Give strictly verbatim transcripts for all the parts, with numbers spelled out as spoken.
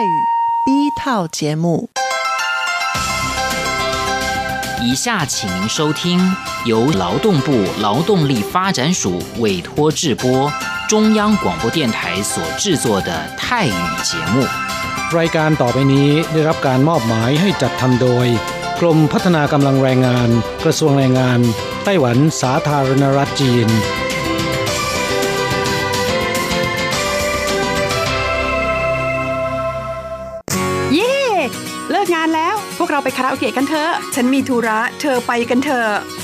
泰语B套节目。以下请您收听由劳动部劳动力发展署委托制播，中央广播电台所制作的泰语节目。รายการต่อไปนี้ได้รับการมอบหมายให้จัดทำโดยกรมพัฒนากำลังแรงงานกระทรวงแรงงานไต้หวันสาธารณรัฐจีนงานแล้วพวกเราไปคาราโอเกะกันเถอะฉันมีธุระเธอไปกันเถอะ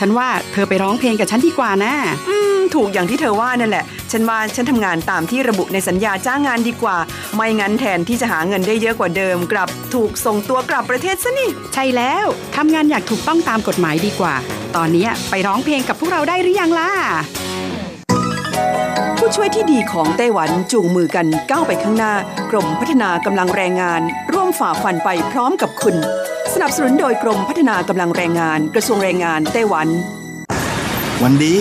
ฉันว่าเธอไปร้องเพลงกับฉันดีกว่านะอืมถูกอย่างที่เธอว่านั่นแหละฉันว่าฉันทำงานตามที่ระบุในสัญญาจ้างงานดีกว่าไม่งั้นแทนที่จะหาเงินได้เยอะกว่าเดิมกลับถูกส่งตัวกลับประเทศซะนี่ใช่แล้วทำงานอยากถูกต้องตามกฎหมายดีกว่าตอนนี้ไปร้องเพลงกับพวกเราได้หรือยังล่ะผู้ช่วยที่ดีของไต้หวันจูงมือกันก้าวไปข้างหน้ากรมพัฒนากำลังแรงงานร่วมฝ่าฟันไปพร้อมกับคุณสนับสนุนโดยกรมพัฒนากำลังแรงงานกระทรวงแรงงานไต้หวันวันดี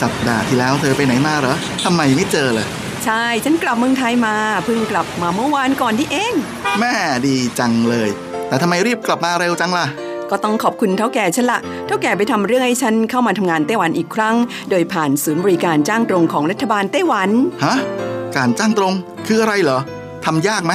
สัปดาห์ที่แล้วเธอไปไหนมาเหรอทำไมไม่เจอเลยใช่ฉันกลับเมืองไทยมาเพิ่งกลับมาเมื่อวานก่อนที่เองแม่ดีจังเลยแต่ทำไมรีบกลับมาเร็วจังล่ะก็ต้องขอบคุณเฒ่าแก่ฉันละเฒ่าแก่ไปทำเรื่องให้ฉันเข้ามาทำงานไต้หวันอีกครั้งโดยผ่านศูนย์บริการจ้างตรงของรัฐบาลไต้หวันฮะการจ้างตรงคืออะไรเหรอทำยากไหม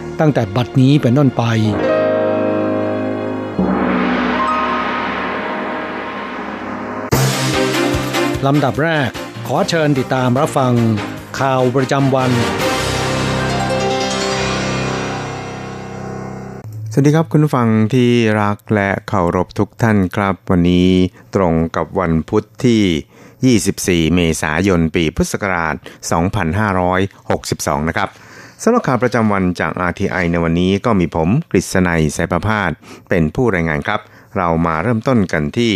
ตั้งแต่บัดนี้เป็นต้นไปลำดับแรกขอเชิญติดตามรับฟังข่าวประจำวันสวัสดีครับคุณผู้ฟังที่รักและเคารพทุกท่านครับวันนี้ตรงกับวันพุธที่ยี่สิบสี่เมษายนปีพุทธศักราชสองพันห้าร้อยหกสิบสองนะครับสำหรับข่าวประจำวันจาก อาร์ ที ไอ ในวันนี้ก็มีผมกฤษณัย สายประภาสเป็นผู้รายงานครับเรามาเริ่มต้นกันที่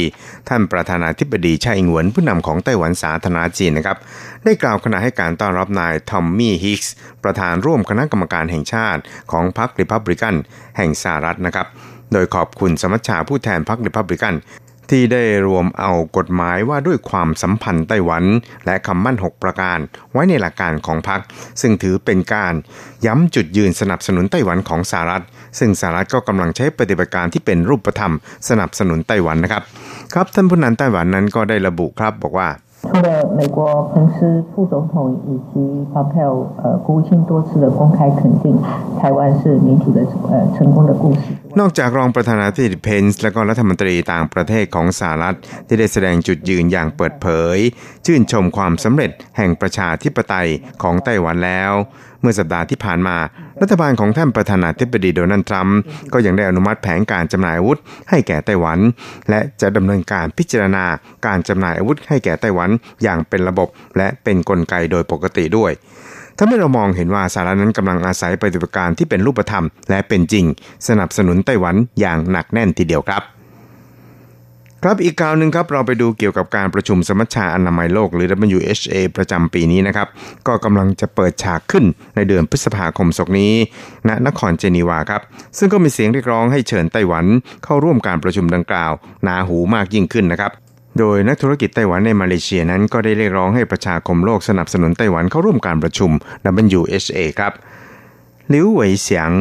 ท่านประธานาธิบดีไช่อิงเหวินผู้นำของไต้หวันสาธารณรัฐจีนนะครับได้กล่าวขณะให้การต้อนรับนายทอมมี่ฮิกส์ประธานร่วมคณะกรรมการแห่งชาติของพรรครีพับลิกันแห่งสหรัฐนะครับ โดยขอบคุณสมัชชาผู้แทนพรรครีพับลิกันที่ได้รวมเอากฎหมายว่าด้วยความสัมพันธ์ไต้หวันและคำมั่นหกประการไว้ในหลักการของพรรคซึ่งถือเป็นการย้ำจุดยืนสนับสนุนไต้หวันของสหรัฐซึ่งสหรัฐก็กำลังใช้ปฏิบัติการที่เป็นรูปธรรมสนับสนุนไต้หวันนะครับครับท่านผู้นำไต้หวันนั้นก็ได้ระบุครับบอกว่า除了美国彭斯副总统以及蓬佩奥呃国务卿多次的公开肯定台湾是民主的呃成功的故事นอกจากรองประธานาธิบดีเพนส์และก็รัฐมนตรีต่างประเทศของสหรัฐที่ได้แสดงจุดยืนอย่างเปิดเผยชื่นชมความสำเร็จแห่งประชาธิปไตยของไต้หวันแล้วเมื่อสัปดาห์ที่ผ่านมารัฐบาลของท่านประธานาธิบดีโดนัลด์ทรัมป์ก็ยังได้อนุมัติแผนการจำหน่ายอาวุธให้แก่ไต้หวันและจะดำเนินการพิจารณาการจำหน่ายอาวุธให้แก่ไต้หวันอย่างเป็นระบบและเป็นกลไกโดยปกติด้วยทำให้เรามองเห็นว่าสหรัฐนั้นกำลังอาศัยปฏิบัติการที่เป็นรูปธรรมและเป็นจริงสนับสนุนไต้หวันอย่างหนักแน่นทีเดียวครับครับอีกข่าวหนึ่งครับเราไปดูเกี่ยวกับการประชุมสมัชชาอนามัยโลกหรือ ดับเบิลยู เอช เอ ประจำปีนี้นะครับก็กำลังจะเปิดฉากขึ้นในเดือนพฤษภาคมศกนี้ณนครเจนีวาครับซึ่งก็มีเสียงเรียกร้องให้เชิญไต้หวันเข้าร่วมการประชุมดังกล่าวหนาหูมากยิ่งขึ้นนะครับโดยนักธุรกิจไต้หวันในมาเลเซียนั้นก็ได้เรียกร้องให้ประชาคมโลกสนับสนุนไต้หวันเข้าร่วมการประชุม ดับเบิลยู เอช เอ ครับหลิวเหวยเฉียง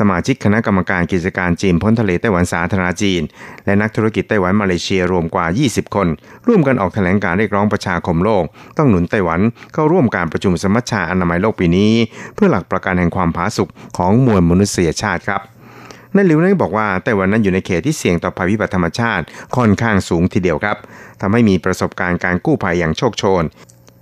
สมาชิกคณะกรรมการกิจการจีนพ้นทะเลไต้หวันสาธารณจีนและนักธุรกิจไต้หวันมาเลเซียรวมกว่ายี่สิบคนร่วมกันออกแถลงการเรียกร้องประชาคมโลกต้องหนุนไต้หวันเข้าร่วมการประชุมสมัชชาอนามัยโลกปีนี้เพื่อหลักประกันแห่งความผาสุกของมวลมนุษยชาติครับนายหลิวนั้นบอกว่าไต้หวันนั้นอยู่ในเขตที่เสี่ยงต่อภัยพิบัติธรรมชาติค่อนข้างสูงทีเดียวครับทำให้มีประสบการณ์การกู้ภัยอย่างโชคโชน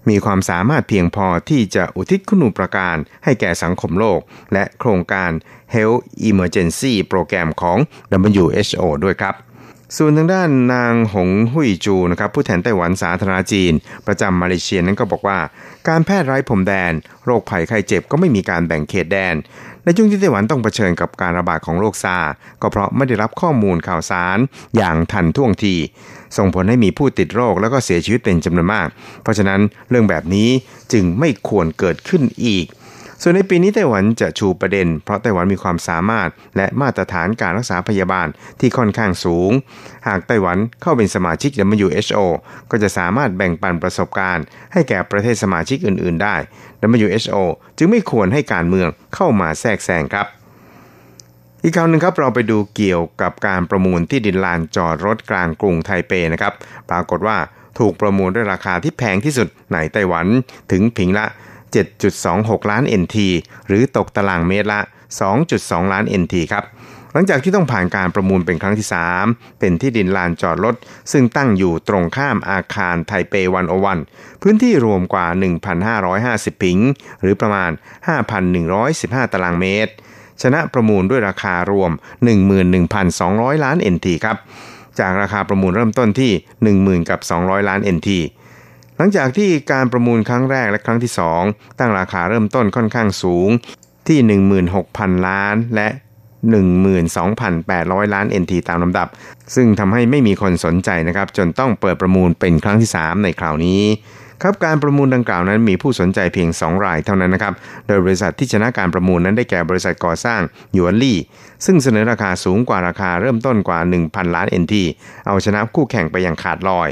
มีความสามารถเพียงพอที่จะอุทิศคุณูปการให้แก่สังคมโลกและโครงการ Health Emergency Program ของ ดับเบิลยู เอช โอ ด้วยครับส่วนทางด้านนางหงหุยจูนะครับผู้แทนไต้หวันสาธารณจีนประจำมาเลเซียนั้นก็บอกว่าการแพร่ไร้พรมแดนโรคภัยไข้เจ็บก็ไม่มีการแบ่งเขตแดนในช่วงที่ไต้หวันต้องเผชิญกับการระบาดของโรคซาก็เพราะไม่ได้รับข้อมูลข่าวสารอย่างทันท่วงทีส่งผลให้มีผู้ติดโรคแล้วก็เสียชีวิตเป็นจำนวนมากเพราะฉะนั้นเรื่องแบบนี้จึงไม่ควรเกิดขึ้นอีกส่วนในปีนี้ไต้หวันจะชูประเด็นเพราะไต้หวันมีความสามารถและมาตรฐานการรักษาพยาบาลที่ค่อนข้างสูงหากไต้หวันเข้าเป็นสมาชิก ดับเบิลยู เอช โอ ก็จะสามารถแบ่งปันประสบการณ์ให้แก่ประเทศสมาชิกอื่นๆได้ ดับเบิลยู เอช โอ จึงไม่ควรให้การเมืองเข้ามาแทรกแซงครับอีกคราวนึงครับเราไปดูเกี่ยวกับการประมูลที่ดินลานจอดรถกลางกรุงไทเปนะครับปรากฏว่าถูกประมูลด้วยราคาที่แพงที่สุดในไต้หวันถึงผิงละเจ็ดจุดสองหก ล้าน เอ็น ที หรือตกตารางเมตรละ สองจุดสอง ล้าน เอ็น ที ครับหลังจากที่ต้องผ่านการประมูลเป็นครั้งที่สามเป็นที่ดินลานจอดรถซึ่งตั้งอยู่ตรงข้ามอาคารไทเปหนึ่งศูนย์หนึ่งพื้นที่รวมกว่า หนึ่งพันห้าร้อยห้าสิบ ผิงหรือประมาณ ห้าพันหนึ่งร้อยสิบห้า ตารางเมตรชนะประมูลด้วยราคารวม หนึ่งหมื่นหนึ่งพันสองร้อย ล้าน เอ็น ที ครับจากราคาประมูลเริ่มต้นที่ หนึ่งหมื่นสองร้อย ล้าน เอ็น ทีหลังจากที่การประมูลครั้งแรกและครั้งที่สองตั้งราคาเริ่มต้นค่อนข้างสูงที่ หนึ่งหมื่นหกพัน ล้านและ หนึ่งหมื่นสองพันแปดร้อย ล้าน เอ็น ที ตามลำดับซึ่งทำให้ไม่มีคนสนใจนะครับจนต้องเปิดประมูลเป็นครั้งที่สามในคราวนี้ครับการประมูลดังกล่าวนั้นมีผู้สนใจเพียงสองรายเท่านั้นนะครับโดยบริษัทที่ชนะการประมูลนั้นได้แก่บริษัทก่อสร้างหยวนลี่ซึ่งเสนอราคาสูงกว่าราคาเริ่มต้นกว่า หนึ่งพัน ล้าน เอ็น ที เอาชนะคู่แข่งไปอย่างขาดลอย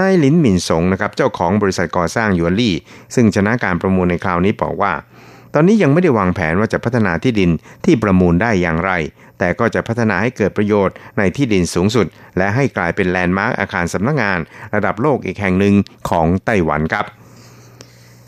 นายหลินหมินสงนะครับเจ้าของบริษัทก่อสร้างหยวนลี่ซึ่งชนะการประมูลในคราวนี้บอกว่าตอนนี้ยังไม่ได้วางแผนว่าจะพัฒนาที่ดินที่ประมูลได้อย่างไรแต่ก็จะพัฒนาให้เกิดประโยชน์ในที่ดินสูงสุดและให้กลายเป็นแลนด์มาร์คอาคารสำนักงานระดับโลกอีกแห่งหนึ่งของไต้หวันครับ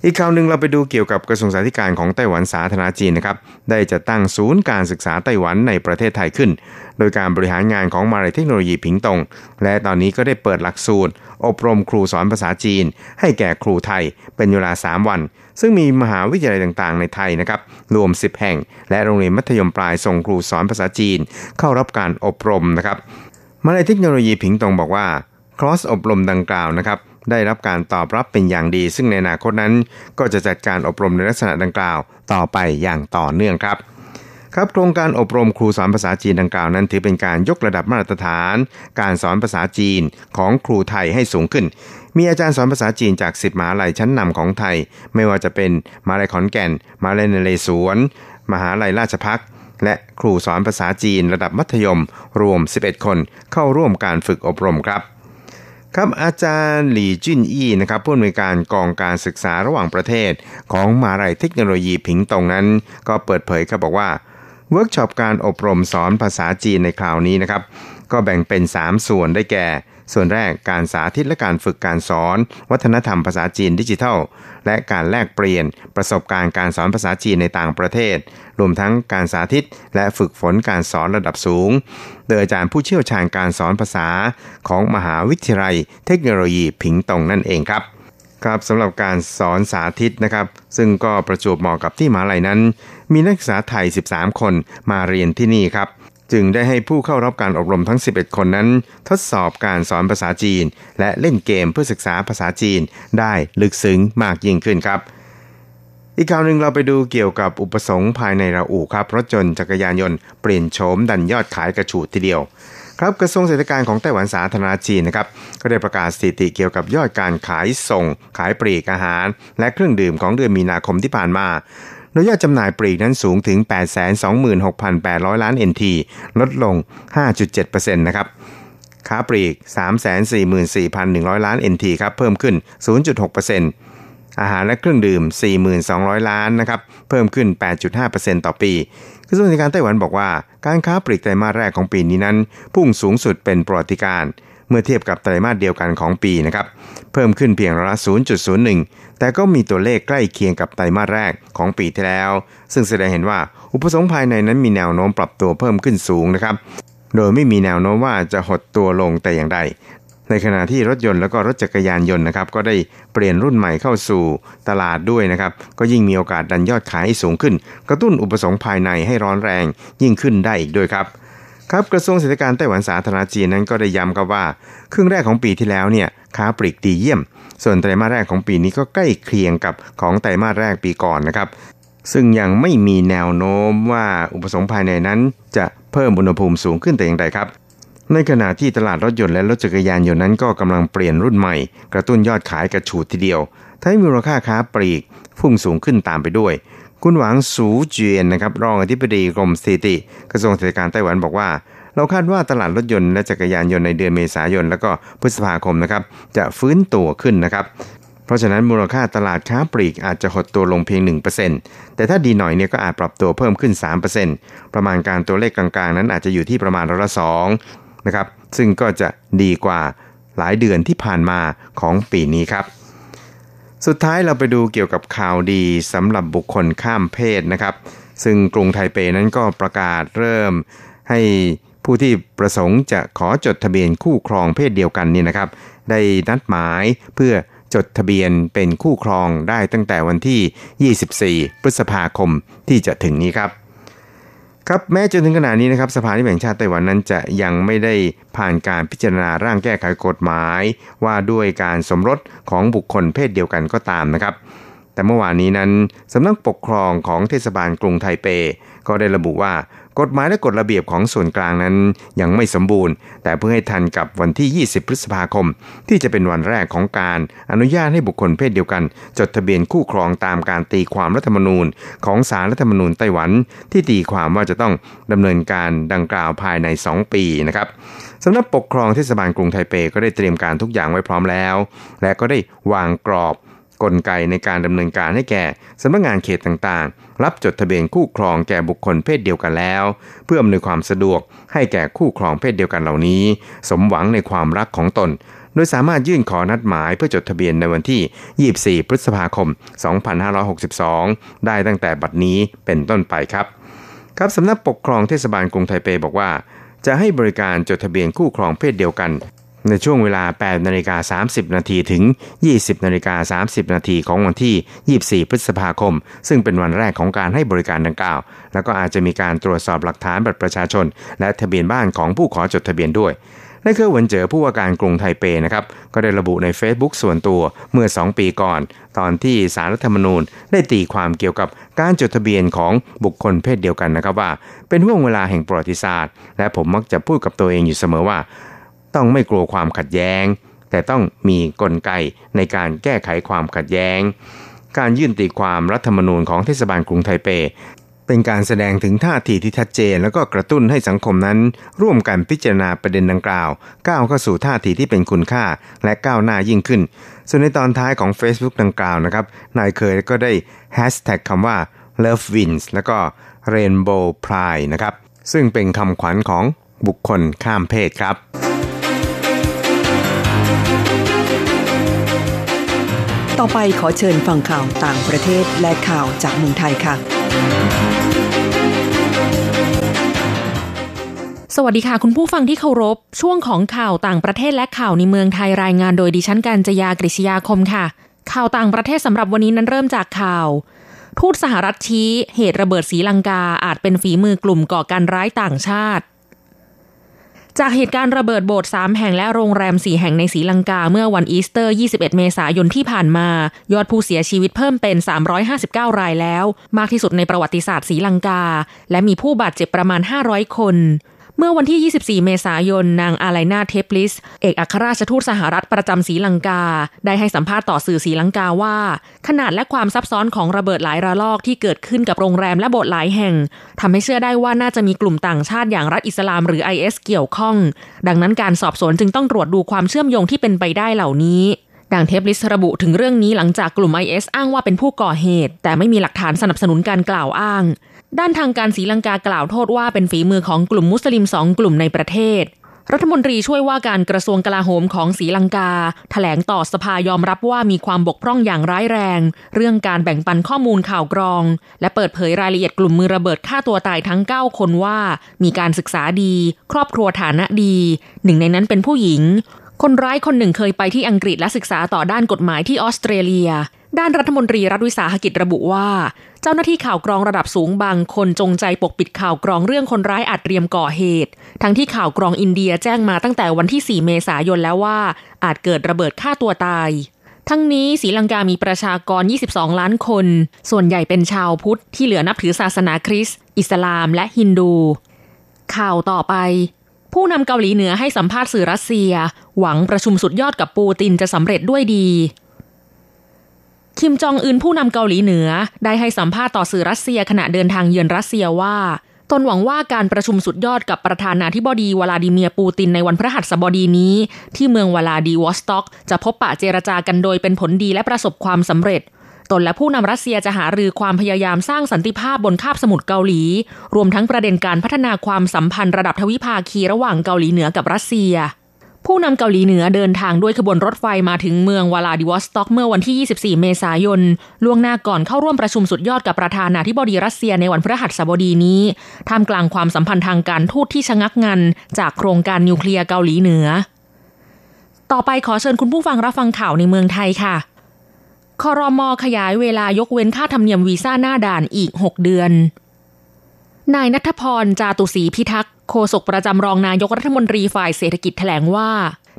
อีกคราวหนึ่งเราไปดูเกี่ยวกับกระทรวงสาธารณสุขของไต้หวันสาธารณจีนนะครับได้จัดตั้งศูนย์การศึกษาไต้หวันในประเทศไทยขึ้นโดยการบริหารงานของมหาวิทยาลัยเทคโนโลยีผิงตงและตอนนี้ก็ได้เปิดหลักสูตรอบรมครูสอนภาษาจีนให้แก่ครูไทยเป็นเวลาสามวันซึ่งมีมหาวิทยาลัยต่างๆในไทยนะครับรวมสิบแห่งและโรงเรียนมัธยมปลายส่งครูสอนภาษาจีนเข้ารับการอบรมนะครับมหาวิทยาลัยเทคโนโลยีผิงตงบอกว่าคอร์สอบรมดังกล่าวนะครับได้รับการตอบรับเป็นอย่างดีซึ่งในอนาคตนั้นก็จะจัดการอบรมในลักษณะดังกล่าวต่อไปอย่างต่อเนื่องครับครับโครงการอบรมครูสอนภาษาจีนดังกล่าวนั้นถือเป็นการยกระดับมาตรฐานการสอนภาษาจีนของครูไทยให้สูงขึ้นมีอาจารย์สอนภาษาจีนจากสิบมหาวิทยาลัยชั้นนำของไทยไม่ว่าจะเป็นมหาวิทยาลัยขอนแก่นมหาวิทยาลัยนเรศวรมหาวิทยาลัยราชภัฏ และครูสอนภาษาจีนระดับมัธยมรวมสิบเอ็ดคนเข้าร่วมการฝึกอบรมครับครับอาจารย์หลี่จิ้นอี้นะครับผู้อำนวยการกองการศึกษาระหว่างประเทศของมหาวิทยาลัยเทคโนโลยีผิงตงนั้นก็เปิดเผยครับบอกว่าเวิร์กช็อปการอบรมสอนภาษาจีนในคราวนี้นะครับก็แบ่งเป็นสามส่วนได้แก่ส่วนแรกการสาธิตและการฝึกการสอนวัฒนธรรมภาษาจีนดิจิทัลและการแลกเปลี่ยนประสบการณ์การสอนภาษาจีนในต่างประเทศรวมทั้งการสาธิตและฝึกฝนการสอนระดับสูงโดยอาจารย์ผู้เชี่ยวชาญการสอนภาษาของมหาวิทยาลัยเทคโนโลยีผิงตงนั่นเองครับครับสำหรับการสอนสาธิตนะครับซึ่งก็ประจวบเหมาะกับที่มหาวิทยาลัยนั้นมีนักศึกษาไทยสิบสามคนมาเรียนที่นี่ครับจึงได้ให้ผู้เข้ารับการอบรมทั้งสิบเอ็ดคนนั้นทดสอบการสอนภาษาจีนและเล่นเกมเพื่อศึกษาภาษาจีนได้ลึกซึ้งมากยิ่งขึ้นครับอีกข่าวนึงเราไปดูเกี่ยวกับอุปสงค์ภายในราอู่ครับรถยนต์จักรยานยนต์เปลี่ยนโฉมดันยอดขายกระฉูดทีเดียวครับกระทรวงเศรษฐกิจของไต้หวันสาธารณรัฐจีนนะครับก็ได้ประกาศสถิติเกี่ยวกับยอดการขายส่งขายปลีกอาหารและเครื่องดื่มของเดือนมีนาคมที่ผ่านมาโดยยอดจำหน่ายปลีกนั้นสูงถึง แปดแสนสองหมื่นหกพันแปดร้อย ล้าน เอ็น ที ลดลง ห้าจุดเจ็ดเปอร์เซ็นต์ นะครับค้าปลีก สามแสนสี่หมื่นสี่พันหนึ่งร้อย ล้าน เอ็น ที ครับเพิ่มขึ้น ศูนย์จุดหกเปอร์เซ็นต์ อาหารและเครื่องดื่ม สี่หมื่นสองร้อย ล้านนะครับเพิ่มขึ้น แปดจุดห้าเปอร์เซ็นต์ ต่อปีกระทรวงการไต้หวันบอกว่าการค้าปลีกไตรมาสแรกของปีนี้นั้นพุ่งสูงสุดเป็นประวัติการณ์เมื่อเทียบกับไตรมาสเดียวกันของปีนะครับเพิ่มขึ้นเพียงร้อยละ ศูนย์จุดศูนย์หนึ่ง แต่ก็มีตัวเลขใกล้เคียงกับไตรมาสแรกของปีที่แล้วซึ่งแสดงเห็นว่าอุปสงค์ภายในนั้นมีแนวโน้มปรับตัวเพิ่มขึ้นสูงนะครับโดยไม่มีแนวโน้มว่าจะหดตัวลงแต่อย่างใดในขณะที่รถยนต์แล้วก็รถจักรยานยนต์นะครับก็ได้เปลี่ยนรุ่นใหม่เข้าสู่ตลาดด้วยนะครับก็ยิ่งมีโอกาสดันยอดขายให้สูงขึ้นกระตุ้นอุปสงค์ภายในให้ร้อนแรงยิ่งขึ้นได้อีกด้วยครับครับกระทรวงเศรษฐกิจไต้หวันสาธารณรัฐจีนนั้นก็ได้ย้ำกับว่าครึ่งแรกของปีที่แล้วเนี่ยค้าปลีกดีเยี่ยมส่วนไตรมาสแรกของปีนี้ก็ใกล้เคียงกับของไตรมาสแรกปีก่อนนะครับซึ่งยังไม่มีแนวโน้มว่าอุปสงค์ภายในนั้นจะเพิ่มอุณหภูมิสูงขึ้นแต่อย่างใดครับในขณะที่ตลาดรถยนต์และรถจักรยานยนต์นั้นก็กำลังเปลี่ยนรุ่นใหม่กระตุ้นยอดขายกระฉูดทีเดียวทำให้มูลค่าค้าปลีกพุ่งสูงขึ้นตามไปด้วยคุณหวังสูเจียนนะครับรองอธิบดีกรมสถิติกระทรวงเศรษฐกิจไต้หวันบอกว่าเราคาดว่าตลาดรถยนต์และจักรยานยนต์ในเดือนเมษายนและก็พฤษภาคมนะครับจะฟื้นตัวขึ้นนะครับเพราะฉะนั้นมูลค่าตลาดค้าปลีกอาจจะหดตัวลงเพียง หนึ่งเปอร์เซ็นต์ แต่ถ้าดีหน่อยเนี่ยก็อาจปรับตัวเพิ่มขึ้น สามเปอร์เซ็นต์ ประมาณการตัวเลขกลางๆนั้นอาจจะอยู่ที่ประมาณร้อยละ สองนะครับซึ่งก็จะดีกว่าหลายเดือนที่ผ่านมาของปีนี้ครับสุดท้ายเราไปดูเกี่ยวกับข่าวดีสำหรับบุคคลข้ามเพศนะครับซึ่งกรุงไทเปนั้นก็ประกาศเริ่มให้ผู้ที่ประสงค์จะขอจดทะเบียนคู่ครองเพศเดียวกันนี่นะครับได้นัดหมายเพื่อจดทะเบียนเป็นคู่ครองได้ตั้งแต่วันที่ยี่สิบสี่พฤษภาคมที่จะถึงนี้ครับครับแม้จนถึงขณะนี้นะครับสภานิติแห่งชาติไต้หวันนั้นจะยังไม่ได้ผ่านการพิจารณาร่างแก้ไขกฎหมายว่าด้วยการสมรสของบุคคลเพศเดียวกันก็ตามนะครับแต่เมื่อวานนี้นั้นสำนักปกครองของเทศบาลกรุงไทเปก็ได้ระบุว่ากฎหมายและกฎระเบียบของส่วนกลางนั้นยังไม่สมบูรณ์แต่เพื่อให้ทันกับวันที่ยี่สิบพฤษภาคมที่จะเป็นวันแรกของการอนุญาตให้บุคคลเพศเดียวกันจดทะเบียนคู่ครองตามการตีความรัฐธรรมนูญของศาลรัฐธรรมนูญไต้หวันที่ตีความว่าจะต้องดำเนินการดังกล่าวภายในสองปีนะครับสำนักปกครองเทศบาลกรุงไทเปก็ได้เตรียมการทุกอย่างไว้พร้อมแล้วและก็ได้วางกรอบกลไกในการดำเนินการให้แก่สำนักงานเขตต่างๆรับจดทะเบียนคู่ครองแก่บุคคลเพศเดียวกันแล้วเพื่ออำนวยความสะดวกให้แก่คู่ครองเพศเดียวกันเหล่านี้สมหวังในความรักของตนโดยสามารถยื่นขอนัดหมายเพื่อจดทะเบียนในวันที่ยี่สิบสี่พฤษภาคมสองพันห้าร้อยหกสิบสองได้ตั้งแต่บัดนี้เป็นต้นไปครับครับสำนักปกครองเทศบาลกรุงไทเปบอกว่าจะให้บริการจดทะเบียนคู่ครองเพศเดียวกันในช่วงเวลา แปดนาฬิกาสามสิบนาที ถึง ยี่สิบนาฬิกาสามสิบนาที ของวันที่ยี่สิบสี่พฤษภาคมซึ่งเป็นวันแรกของการให้บริการดังกล่าวแล้วก็อาจจะมีการตรวจสอบหลักฐานบัตรประชาชนและทะเบียนบ้านของผู้ขอจดทะเบียนด้วยนั่นคือวันเจอผู้ว่าการกรุงไทเปนะครับก็ได้ระบุใน Facebook ส่วนตัวเมื่อสองปีก่อนตอนที่ศาลรัฐธรรมนูญได้ตีความเกี่ยวกับการจดทะเบียนของบุคคลเพศเดียวกันนะครับว่าเป็นห่วงเวลาแห่งประวัติศาสตร์และผมมักจะพูดกับตัวเองอยู่เสมอว่าต้องไม่กลัวความขัดแย้งแต่ต้องมีกลไกในการแก้ไขความขัดแย้งการยื่นตีความรัฐธรรมนูญของเทศบาลกรุงไทเป เป็นการแสดงถึงท่าทีที่ชัดเจนแล้วก็กระตุ้นให้สังคมนั้นร่วมกันพิจารณาประเด็นดังกล่าวก้าวเข้าสู่ท่าทีที่เป็นคุณค่าและก้าวหน้ายิ่งขึ้นส่วนในตอนท้ายของ Facebook ดังกล่าวนะครับนายเคยก็ได้แฮชแท็กคำว่า Love Wins แล้วก็ Rainbow Pride นะครับซึ่งเป็นคำขวัญของบุคคลข้ามเพศครับต่อไปขอเชิญฟังข่าวต่างประเทศและข่าวจากเมืองไทยค่ะสวัสดีค่ะคุณผู้ฟังที่เคารพช่วงของข่าวต่างประเทศและข่าวในเมืองไทยรายงานโดยดิฉันกัญจยากฤษยาคมค่ะข่าวต่างประเทศสำหรับวันนี้นั้นเริ่มจากข่าวทูตสหรัฐชี้เหตุระเบิดศรีลังกาอาจเป็นฝีมือกลุ่มก่อการร้ายต่างชาติจากเหตุการณ์ระเบิดโบสถ์สามแห่งและโรงแรมสี่แห่งในศรีลังกาเมื่อวันอีสเตอร์ยี่สิบเอ็ดเมษายนที่ผ่านมายอดผู้เสียชีวิตเพิ่มเป็นสามร้อยห้าสิบเก้ารายแล้วมากที่สุดในประวัติศาสตร์ศรีลังกาและมีผู้บาดเจ็บประมาณห้าร้อยคนเมื่อวันที่ยี่สิบสี่เมษายนนางอาไลนาเทปลิสเอกอัครราชทูตสหรัฐประจำศรีลังกาได้ให้สัมภาษณ์ต่อสื่อศรีลังกาว่าขนาดและความซับซ้อนของระเบิดหลายระลอกที่เกิดขึ้นกับโรงแรมและโบสถ์หลายแห่งทำให้เชื่อได้ว่าน่าจะมีกลุ่มต่างชาติอย่างรัฐอิสลามหรือ ไอ เอส เกี่ยวข้องดังนั้นการสอบสวนจึงต้องตรวจดูความเชื่อมโยงที่เป็นไปได้เหล่านี้ดังเทปลิสระบุถึงเรื่องนี้หลังจากกลุ่ม ไอ เอส อ้างว่าเป็นผู้ก่อเหตุแต่ไม่มีหลักฐานสนับสนุนการกล่าวอ้างด้านทางการศรีลังกากล่าวโทษว่าเป็นฝีมือของกลุ่มมุสลิมสองกลุ่มในประเทศรัฐมนตรีช่วยว่าการกระทรวงกลาโหมของศรีลังกาแถลงต่อสภายอมรับว่ามีความบกพร่องอย่างร้ายแรงเรื่องการแบ่งปันข้อมูลข่าวกรองและเปิดเผยรายละเอียดกลุ่มมือระเบิดฆ่าตัวตายทั้งเก้าคนว่ามีการศึกษาดีครอบครัวฐานะดีหนึ่งในนั้นเป็นผู้หญิงคนร้ายคนหนึ่งเคยไปที่อังกฤษและศึกษาต่อด้านกฎหมายที่ออสเตรเลียด้านรัฐมนตรีรัฐวิสาหกิจระบุว่าเจ้าหน้าที่ข่าวกรองระดับสูงบางคนจงใจปกปิดข่าวกรองเรื่องคนร้ายอาจเตรียมก่อเหตุทั้งที่ข่าวกรองอินเดียแจ้งมาตั้งแต่วันที่สี่เมษายนแล้วว่าอาจเกิดระเบิดฆ่าตัวตายทั้งนี้ศรีลังกามีประชากรยี่สิบสองล้านคนส่วนใหญ่เป็นชาวพุทธที่เหลือนับถือศาสนาคริสต์อิสลามและฮินดูข่าวต่อไปผู้นำเกาหลีเหนือให้สัมภาษณ์สื่อรัสเซียหวังประชุมสุดยอดกับปูตินจะสำเร็จด้วยดีคิมจองอึนผู้นำเกาหลีเหนือได้ให้สัมภาษณ์ต่อสื่อรัสเซียขณะเดินทางเยือนรัสเซียว่าตนหวังว่าการประชุมสุดยอดกับประธานาธิบดีวลาดิเมียร์ปูตินในวันพฤหัสบดีนี้ที่เมืองวลาดิวอสต็อกจะพบปะเจรจากันโดยเป็นผลดีและประสบความสำเร็จตนและผู้นำรัสเซียจะหารือความพยายามสร้างสันติภาพบนคาบสมุทรเกาหลีรวมทั้งประเด็นการพัฒนาความสัมพันธ์ระดับทวิภาคีระหว่างเกาหลีเหนือกับรัสเซียผู้นำเกาหลีเหนือเดินทางด้วยขบวนรถไฟมาถึงเมืองวลาดิวอสต็อกเมื่อวันที่ยี่สิบสี่เมษายนล่วงหน้าก่อนเข้าร่วมประชุมสุดยอดกับประธานาธิบดีรัสเซียในวันพฤหัสบดีนี้ท่ามกลางความสัมพันธ์ทางการทูตที่ชะงักงันจากโครงการนิวเคลียร์เกาหลีเหนือต่อไปขอเชิญคุณผู้ฟังรับฟังข่าวในเมืองไทยค่ะครม.ขยายเวลายกเว้นค่าธรรมเนียมวีซ่าหน้าด่านอีกหกเดือนนายณัฐพร จาตุศรีพิทักษ์โฆษกประจำรองนายกรัฐมนตรีฝ่ายเศรษฐกิจแถลงว่า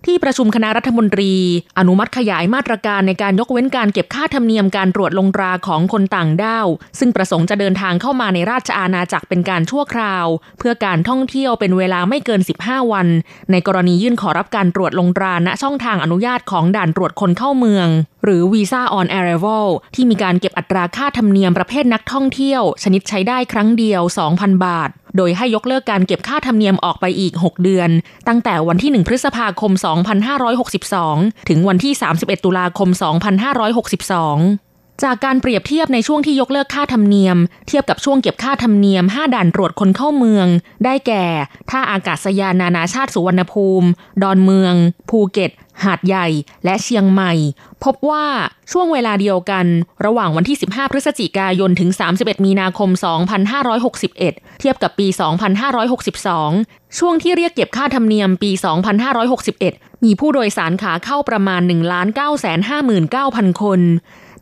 ที่ประชุมคณะรัฐมนตรีอนุมัติขยายมาตรการในการยกเว้นการเก็บค่าธรรมเนียมการตรวจลงตราของคนต่างด้าวซึ่งประสงค์จะเดินทางเข้ามาในราชอาณาจักรเป็นการชั่วคราวเพื่อการท่องเที่ยวเป็นเวลาไม่เกินสิบห้าวันในกรณียื่นขอรับการตรวจลงตราณช่องทางอนุญาตของด่านตรวจคนเข้าเมืองหรือ Visa on Arrival ที่มีการเก็บอัตราค่าธรรมเนียมประเภทนักท่องเที่ยวชนิดใช้ได้ครั้งเดียว สองพันบาทโดยให้ยกเลิกการเก็บค่าธรรมเนียมออกไปอีกหกเดือนตั้งแต่วันที่หนึ่งพฤษภาคมสองพันห้าร้อยหกสิบสองถึงวันที่สามสิบเอ็ดตุลาคมสองพันห้าร้อยหกสิบสองจากการเปรียบเทียบในช่วงที่ยกเลิกค่าธรรมเนียมเทียบกับช่วงเก็บค่าธรรมเนียมห้าด่านตรวจคนเข้าเมืองได้แก่ท่าอากาศยานนานาชาติสุวรรณภูมิดอนเมืองภูเก็ตหาดใหญ่และเชียงใหม่พบว่าช่วงเวลาเดียวกันระหว่างวันที่สิบห้าพฤศจิกายนถึงสามสิบเอ็ดมีนาคมสองพันห้าร้อยหกสิบเอ็ดเทียบกับปีสองพันห้าร้อยหกสิบสองช่วงที่เรียกเก็บค่าธรรมเนียมปีสองพันห้าร้อยหกสิบเอ็ดมีผู้โดยสารขาเข้าประมาณ หนึ่งล้านเก้าแสนห้าหมื่นเก้าพัน คน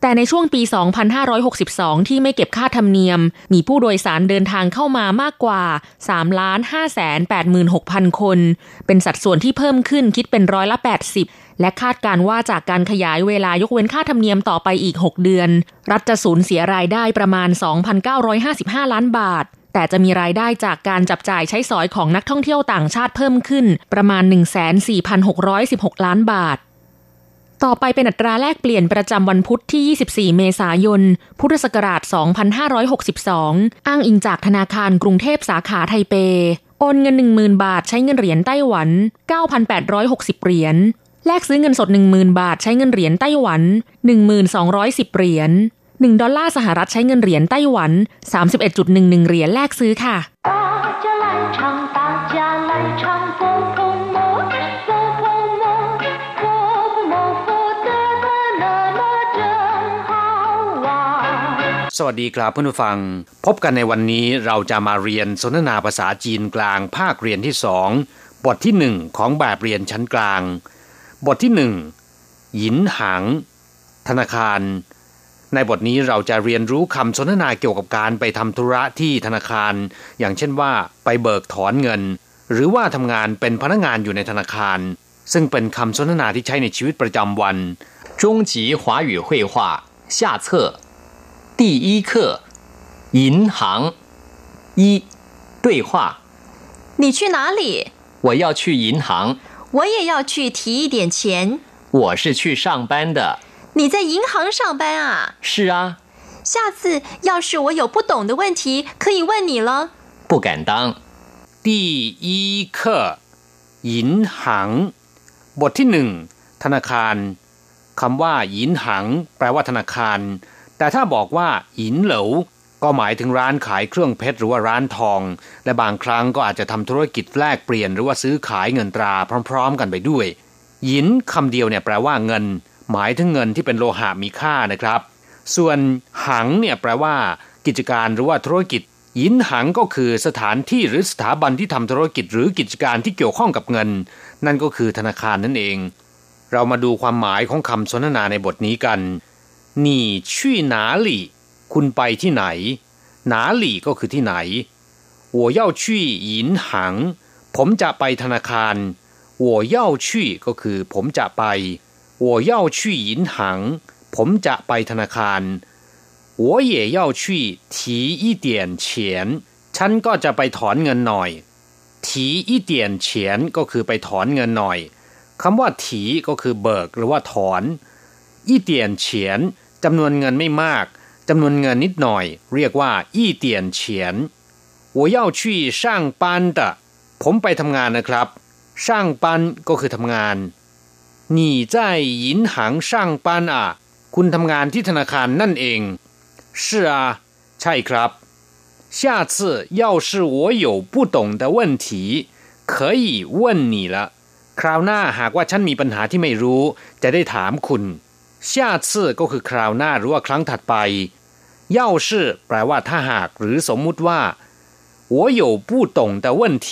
แต่ในช่วงปีสองพันห้าร้อยหกสิบสองที่ไม่เก็บค่าธรรมเนียมมีผู้โดยสารเดินทางเข้ามามากกว่า สามล้านห้าแสนแปดหมื่นหกพัน คนเป็นสัดส่วนที่เพิ่มขึ้นคิดเป็นร้อยละแปดสิบและคาดการว่าจากการขยายเวลายกเว้นค่าธรรมเนียมต่อไปอีกหกเดือนรัฐจะสูญเสียรายได้ประมาณ สองพันเก้าร้อยห้าสิบห้าล้านบาทแต่จะมีรายได้จากการจับจ่ายใช้สอยของนักท่องเที่ยวต่างชาติเพิ่มขึ้นประมาณ หนึ่งแสนสี่พันหกร้อยสิบหกล้านบาท ต่อไปเป็นอัตราแลกเปลี่ยนประจำวันพุธที่ยี่สิบสี่เมษายนพุทธศักราชสองพันห้าร้อยหกสิบสองอ้างอิงจากธนาคารกรุงเทพสาขาไทเปโอนเงิน หนึ่งหมื่นบาทใช้เงินเหรียญไต้หวัน เก้าพันแปดร้อยหกสิบเหรียญแลกซื้อเงินสด หนึ่งหมื่นบาทใช้เงินเหรียญไต้หวัน หนึ่งพันสองร้อยสิบเหรียญหนึ่งดอลลาร์สหรัฐใช้เงินเหรียญไต้หวัน สามสิบเอ็ดจุดหนึ่งหนึ่งเหรียญแลกซื้อค่ะสวัสดีครับเพื่อนผู้ฟังพบกันในวันนี้เราจะมาเรียนสนทนาภาษาจีนกลางภาคเรียนที่สองบทที่หนึ่งของแบบเรียนชั้นกลางบทที่หนึ่งหยินหางธนาคารในบทนี้เราจะเรียนรู้คำสนทนาเกี่ยวกับการไปทำธุระที่ธนาคารอย่างเช่นว่าไปเบิกถอนเงินหรือว่าทำงานเป็นพนักงานอยู่ในธนาคารซึ่งเป็นคำสนทนาที่ใช้ในชีวิตประจำวัน中级华语绘画下册第一课，银行。一，对话。你去哪里？我要去银行。我也要去提一点钱。我是去上班的。你在银行上班啊？是啊。下次要是我有不懂的问题，可以问你了。不敢当。第一课，银行。บทที่หนึ่งธนาคารคำว่าหยินหังแปลว่าธนาคารแต่ถ้าบอกว่าหยินเหลวก็หมายถึงร้านขายเครื่องเพชรหรือว่าร้านทองและบางครั้งก็อาจจะทำธุรกิจแลกเปลี่ยนหรือว่าซื้อขายเงินตราพร้อมๆกันไปด้วยหยินคำเดียวเนี่ยแปลว่าเงินหมายถึงเงินที่เป็นโลหะมีค่านะครับส่วนหังเนี่ยแปลว่ากิจการหรือว่าธุรกิจหยินหังก็คือสถานที่หรือสถาบันที่ทำธุรกิจหรือกิจการที่เกี่ยวข้องกับเงินนั่นก็คือธนาคารนั่นเองเรามาดูความหมายของคำสนทนาในบทนี้กันนี่ชื่อหนาหลี่คุณไปที่ไหนหนาหลี่ก็คือที่ไหน我要去银行ผมจะไปธนาคาร我要去ก็คือผมจะไป我要去银行ผมจะไปธนาคาร我也要去提一点钱ฉันก็จะไปถอนเงินหน่อย提一点钱ก็คือไปถอนเงินหน่อยคำว่าถีก็คือเบิกหรือว่าถอนอี้เตียนเฉียนจำนวนเงินไม่มากจำนวนเงินนิดหน่อยเรียกว่าอี้เตียนเฉียน我要去上班的ผมไปทำงานนะครับ上班ก็คือทำงาน你在银行上班啊คุณทำงานที่ธนาคารนั่นเอง是啊ใช่ครับ下次要是我有不懂的问题可以问你了คราวหน้าหากว่าฉันมีปัญหาที่ไม่รู้จะได้ถามคุณชาซื่อก็คือคราวหน้าหรือว่าครั้งถัดไปเย่าชื่อแปลว่าถ้าหากหรือสมมุติว่า我有不懂的问题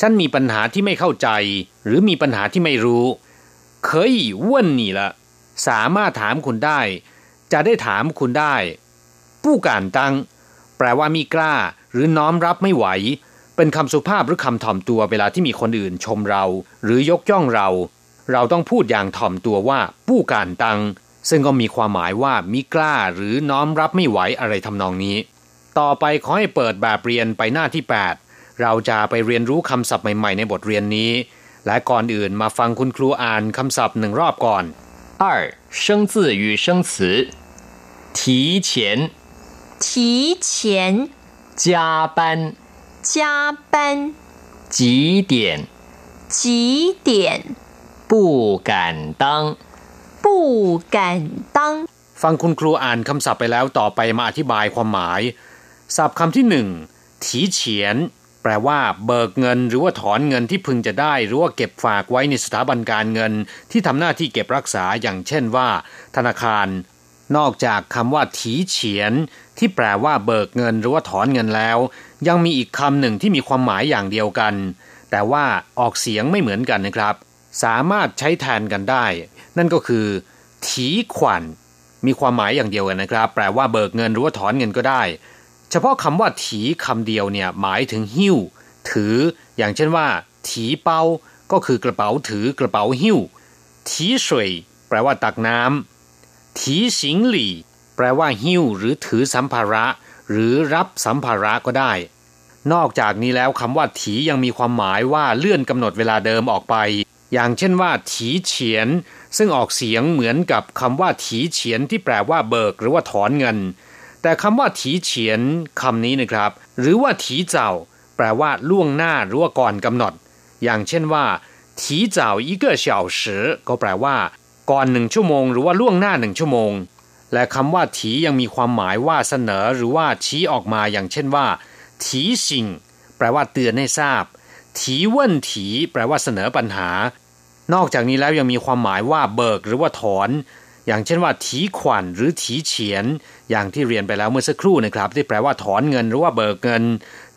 ฉันมีปัญหาที่ไม่เข้าใจหรือมีปัญหาที่ไม่รู้可以问你了สามารถถามคุณได้จะได้ถามคุณได้不敢当แปลว่ามีกล้าหรือน้อมรับไม่ไหวเป็นคำสุภาพหรือคำถ่อมตัวเวลาที่มีคนอื่นชมเราหรือยกย่องเราเราต้องพูดอย่างถ่อมตัวว่าผู้การตังซึ่งก็มีความหมายว่ามิกล้าหรือน้อมรับไม่ไหวอะไรทำนองนี้ต่อไปขอให้เปิดแบบเรียนไปหน้าที่แปดเราจะไปเรียนรู้คำศัพท์ใหม่ๆในบทเรียนนี้และก่อนอื่นมาฟังคุณครูอ่านคำศัพท์หนึ่งรอบก่อนสอง生字與生詞提前提前加班加班幾點幾點不敢当不敢当ฟังคุณครูอ่านคำศัพท์ไปแล้วต่อไปมาอธิบายความหมายศัพท์คำที่หนึ่งถีเฉียนแปลว่าเบิกเงินหรือว่าถอนเงินที่พึงจะได้หรือว่าเก็บฝากไว้ในสถาบันการเงินที่ทำหน้าที่เก็บรักษาอย่างเช่นว่าธนาคารนอกจากคำว่าถีเฉียนที่แปลว่าเบิกเงินหรือว่าถอนเงินแล้วยังมีอีกคำหนึ่งที่มีความหมายอย่างเดียวกันแต่ว่าออกเสียงไม่เหมือนกันนะครับสามารถใช้แทนกันได้นั่นก็คือถีขวัญมีความหมายอย่างเดียวกันนะครับแปลว่าเบิกเงินหรือว่าถอนเงินก็ได้เฉพาะคำว่าถีคำเดียวเนี่ยหมายถึงหิ้วถืออย่างเช่นว่าถีเป้าก็คือกระเป๋าถือกระเป๋าหิ้วถีสวยแปลว่าตักน้ำถีสิงหลี่แปลว่าหิ้วหรือถือสัมภาระหรือรับสัมภาระก็ได้นอกจากนี้แล้วคำว่าถียังมีความหมายว่าเลื่อนกำหนดเวลาเดิมออกไป อย่างเช่นว่าถีเฉียนซึ่งออกเสียงเหมือนกับคำว่าถีเฉียนที่แปลว่าเบิกหรือว่าถอนเงินแต่คำว่าถีเฉียนคำนี้นะครับหรือว่าถีเจ้าแปลว่าล่วงหน้าหรือว่าก่อนกำหนดอย่างเช่นว่าถีเจ้าอีกเกอเฉียวสือก็แปลว่าก่อนหนึ่งชั่วโมงหรือว่าล่วงหน้าหนึ่งชั่วโมงและคำว่าถียังมีความหมายว่าเสนอหรือว่าชี้ออกมาอย่างเช่นว่าถีสิงแปลว่าเตือนให้ทราบถีเว่นถีแปลว่าเสนอปัญหานอกจากนี้แล้วยังมีความหมายว่าเบิกหรือว่าถอนอย่างเช่นว่าถีขวัญหรือถีเฉียนอย่างที่เรียนไปแล้วเมื่อสักครู่นะครับที่แปลว่าถอนเงินหรือว่าเบิกเงิน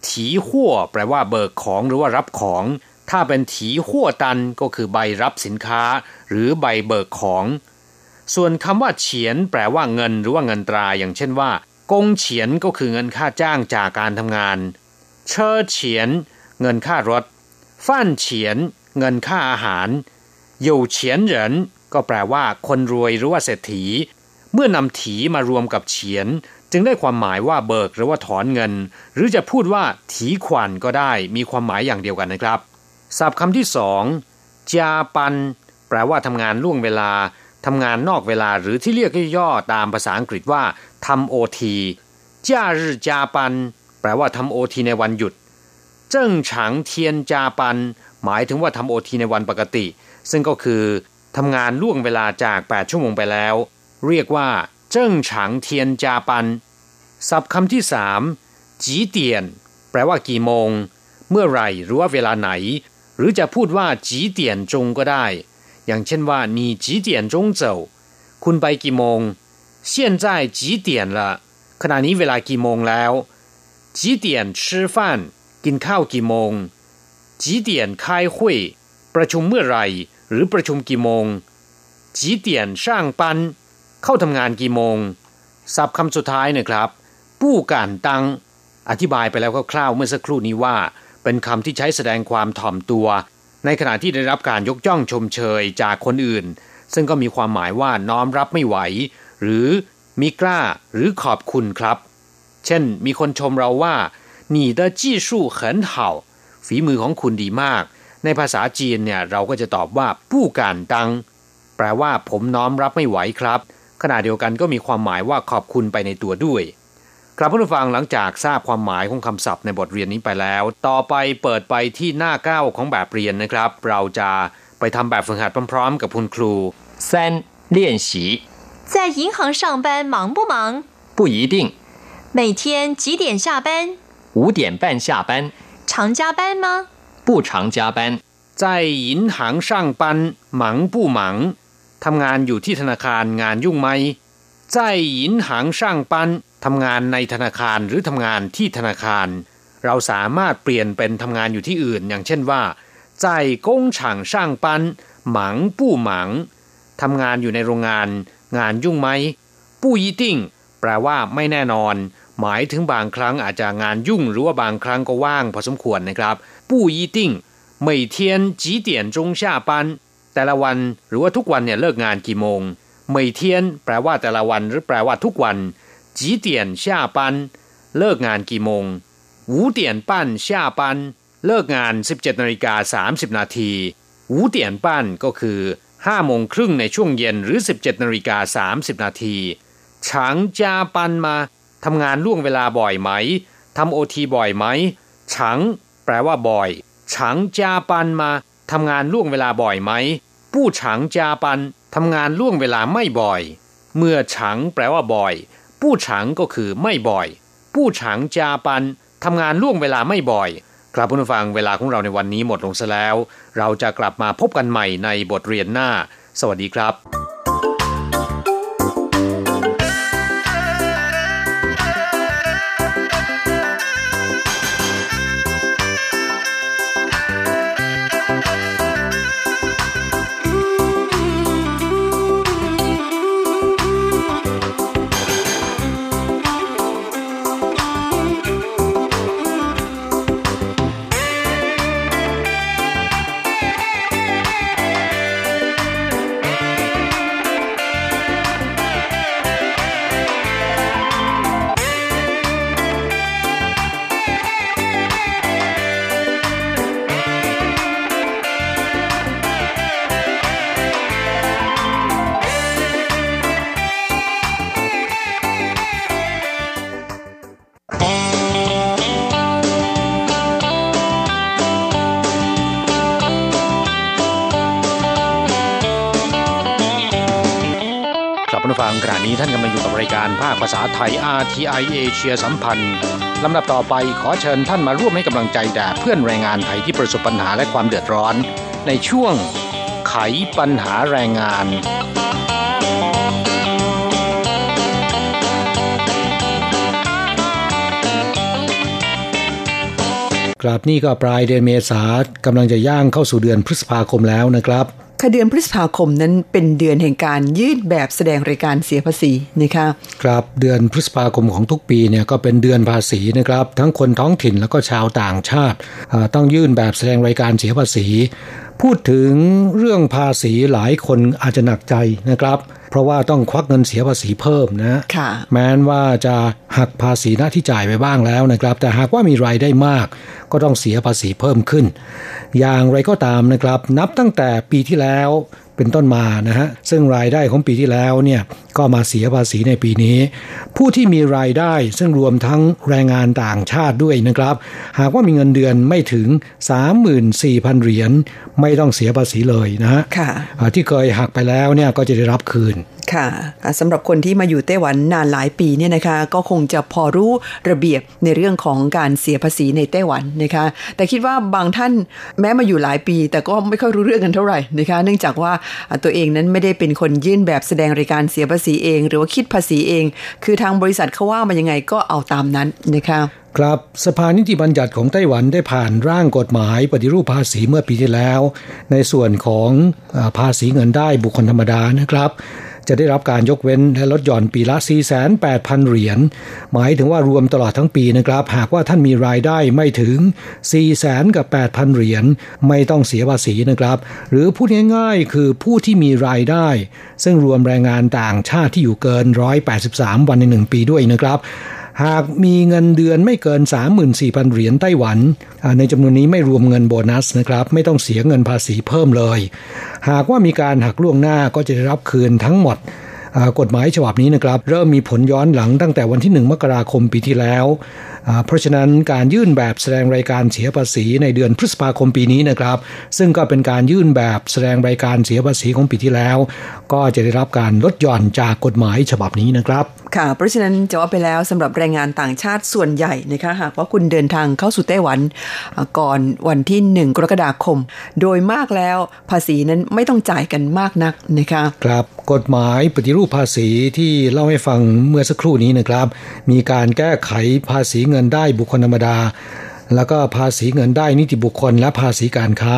ถีขั่วแปลว่าเบิกของหรือว่ารับของถ้าเป็นถีขั่วตันก็คือใบรับสินค้าหรือใบเบิกของส่วนคำว่าเฉียนแปลว่าเงินหรือว่าเงินตราอย่างเช่นว่ากงเฉียนก็คือเงินค่าจ้างจากการทำงานเชอเฉียนเงินค่ารถฟั่นเฉียนเงินค่าอาหารอยู่เฉียนเหรินก็แปลว่าคนรวยหรือว่าเศรษฐีเมื่อนำถีมารวมกับเฉียนจึงได้ความหมายว่าเบิกหรือว่าถอนเงินหรือจะพูดว่าถีขวัญก็ได้มีความหมายอย่างเดียวกันนะครับศัพท์คำที่สองจาปันแปลว่าทำงานล่วงเวลาทำงานนอกเวลาหรือที่เรียกย่อๆตามภาษาอังกฤษว่าทำโอทีจ้ารือจาปันแปลว่าทำโอทีในวันหยุดเจิ้งฉังเทียนจาปันหมายถึงว่าทำโอทีในวันปกติซึ่งก็คือทำงานล่วงเวลาจากแปดชั่วโมงไปแล้วเรียกว่าเจิ้งฉังเทียนจาปันศัพท์คำที่สามจีเตียนแปลว่ากี่โมงเมื่อไหร่หรือว่าเวลาไหนหรือจะพูดว่าจีเตียนจงก็ได้อย่างเช่นว่านี่จีเตียนจงเจ้าคุณไปกี่โมงเซียนจ่ายจีเตียนละขณะนี้เวลากี่โมงแล้วจีเตียนชื่อฟั่นกินข้าวกี่โมงจีเตียนไข้คุยประชุมเมื่อไหร่หรือประชุมกี่โมงจีเตียนช่างปันเข้าทำงานกี่โมงศัพท์คำสุดท้ายนะครับปู้การตังอธิบายไปแล้วคร่าวๆเมื่อสักครู่นี้ว่าเป็นคำที่ใช้แสดงความถ่อมตัวในขณะที่ได้รับการยกย่องชมเชยจากคนอื่นซึ่งก็มีความหมายว่าน้อมรับไม่ไหวหรือมิกล้าหรือขอบคุณครับเช่นมีคนชมเราว่า你的技术很好ฝีมือของคุณดีมากในภาษาจีนเนี่ยเราก็จะตอบว่าปู้การตังแปลว่าผมน้อมรับไม่ไหวครับขณะเดียวกันก็มีความหมายว่าขอบคุณไปในตัวด้วยครับผู้ฟังหลังจากทราบความหมายของคำศัพท์ในบทเรียนนี้ไปแล้วต่อไปเปิดไปที่หน้าเก้าของแบบเรียนนะครับเราจะไปทำแบบฝึกหัดพร้อมๆกับคุณครูสามเรียนสี在银行上班忙不忙不一定每天几点下班五点半下班常加班吗不常加班在银行上班忙不忙ทำงานอยู่ที่ธนาคารงานยุ่งไหม在银行上班ทำงานในธนาคารหรือทำงานที่ธนาคารเราสามารถเปลี่ยนเป็นทำงานอยู่ที่อื่นอย่างเช่นว่า在工厂上班忙不忙ทำงานอยู่ในโรงงานงานยุ่งไหม不一定แปลว่าไม่แน่นอนหมายถึงบางครั้งอาจจะงานยุ่งหรือว่าบางครั้งก็ว่างพอสมควรนะครับ不一定每天几点钟下班แต่ละวันหรือว่าทุกวันเนี่ยเลิกงานกี่โมง每天แปลว่าแต่ละวันหรือแปลว่าทุกวันจีเตียนช่าปันเลิกงานกี่โมงวูเตียนปั้นช่าปันเลิกงาน สิบเจ็ดนาฬิกาสามสิบนาที วูเตียนปั้นก็คือห้าโมงครึ่งในช่วงเย็นหรือ สิบเจ็ดนาฬิกาสามสิบนาที ช้างจ้าปันมาทำงานล่วงเวลาบ่อยไหมทำโอทีบ่อยไหมช้างแปลว่าบ่อยช้างจ้าปันมาทำงานล่วงเวลาบ่อยไหมผู้ช้างจ้าปันทำงานล่วงเวลาไม่บ่อยเมื่อช้างแปลว่าบ่อยผู้ฉังก็คือไม่บ่อยผู้ฉังจาปันทำงานล่วงเวลาไม่บ่อยครับผู้ฟังเวลาของเราในวันนี้หมดลงซะแล้วเราจะกลับมาพบกันใหม่ในบทเรียนหน้าสวัสดีครับ ผู้ฟังขณะนี้ท่านกำลังอยู่กับรายการภาคภาษาไทย อาร์ ที ไอ เอเชียสัมพันธ์ลำดับต่อไปขอเชิญท่านมาร่วมให้กำลังใจแด่เพื่อนแรงงานไทยที่ประสบปัญหาและความเดือดร้อนในช่วงไขปัญหาแรงงานกราบนี่ก็ปลายเดือนเมษายนกำลังจะย่างเข้าสู่เดือนพฤษภาคมแล้วนะครับค่ะเดือนพฤษภาคมนั้นเป็นเดือนแห่งการยืดแบบแสดงรายการเสียภาษีนะคะครับเดือนพฤษภาคมของทุกปีเนี่ยก็เป็นเดือนภาษีนะครับทั้งคนท้องถิ่นแล้วก็ชาวต่างชาติต้องยื่นแบบแสดงรายการเสียภาษีพูดถึงเรื่องภาษีหลายคนอาจจะหนักใจนะครับเพราะว่าต้องควักเงินเสียภาษีเพิ่มนะแม้นว่าจะหักภาษีหน้าที่จ่ายไปบ้างแล้วนะครับแต่หากว่ามีรายได้มากก็ต้องเสียภาษีเพิ่มขึ้นอย่างไรก็ตามนะครับนับตั้งแต่ปีที่แล้วเป็นต้นมานะฮะซึ่งรายได้ของปีที่แล้วเนี่ยก็มาเสียภาษีในปีนี้ผู้ที่มีรายได้ซึ่งรวมทั้งแรงงานต่างชาติด้วยนะครับหากว่ามีเงินเดือนไม่ถึง สามหมื่นสี่พัน เหรียญไม่ต้องเสียภาษีเลยนะฮะที่เคยหักไปแล้วเนี่ยก็จะได้รับคืนค่ะสำหรับคนที่มาอยู่ไต้หวันนานหลายปีเนี่ยนะคะก็คงจะพอรู้ระเบียบในเรื่องของการเสียภาษีในไต้หวันนะคะแต่คิดว่าบางท่านแม้มาอยู่หลายปีแต่ก็ไม่ค่อยรู้เรื่องกันเท่าไหร่นะคะเนื่องจากว่าตัวเองนั้นไม่ได้เป็นคนยื่นแบบแสดงรายการเสียภาษีเองหรือว่าคิดภาษีเองคือทางบริษัทเขาว่ามันยังไงก็เอาตามนั้นนะคะครับสภานิติบัญญัติของไต้หวันได้ผ่านร่างกฎหมายปฏิรูปภาษีเมื่อปีที่แล้วในส่วนของภาษีเงินได้บุคคลธรรมดานะครับจะได้รับการยกเว้นและลดหย่อนปีละ สี่แสนแปดพัน เหรียญหมายถึงว่ารวมตลอดทั้งปีนะครับหากว่าท่านมีรายได้ไม่ถึง สี่แสนแปดพัน เหรียญไม่ต้องเสียภาษีนะครับหรือพูดง่ายๆคือผู้ที่มีรายได้ซึ่งรวมแรงงานต่างชาติที่อยู่เกินหนึ่งร้อยแปดสิบสามวันในหนึ่งปีด้วยนะครับหากมีเงินเดือนไม่เกิน สามหมื่นสี่พัน เหรียญไต้หวันในจำนวนนี้ไม่รวมเงินโบนัสนะครับไม่ต้องเสียเงินภาษีเพิ่มเลยหากว่ามีการหักล่วงหน้าก็จะได้รับคืนทั้งหมดกฎหมายฉบับนี้นะครับเริ่มมีผลย้อนหลังตั้งแต่วันที่หนึ่งมกราคมปีที่แล้วเพราะฉะนั้นการยื่นแบบแสดงรายการเสียภาษีในเดือนพฤษภาคมปีนี้นะครับซึ่งก็เป็นการยื่นแบบแสดงรายการเสียภาษีของปีที่แล้วก็จะได้รับการลดหย่อนจากกฎหมายฉบับนี้นะครับค่ะเพราะฉะนั้นจะว่าไปแล้วสำหรับแรงงานต่างชาติส่วนใหญ่นะคะหากว่าคุณเดินทางเข้าสู่ไต้หวันก่อนวันที่หนึ่งกรกฎาคมโดยมากแล้วภาษีนั้นไม่ต้องจ่ายกันมากนักนะคะครับกฎหมายปฏิรูปภาษีที่เล่าให้ฟังเมื่อสักครู่นี้นะครับมีการแก้ไขภาษีเงินได้บุคคลธรรมดาแล้วก็ภาษีเงินได้นิติบุคคลและภาษีการค้า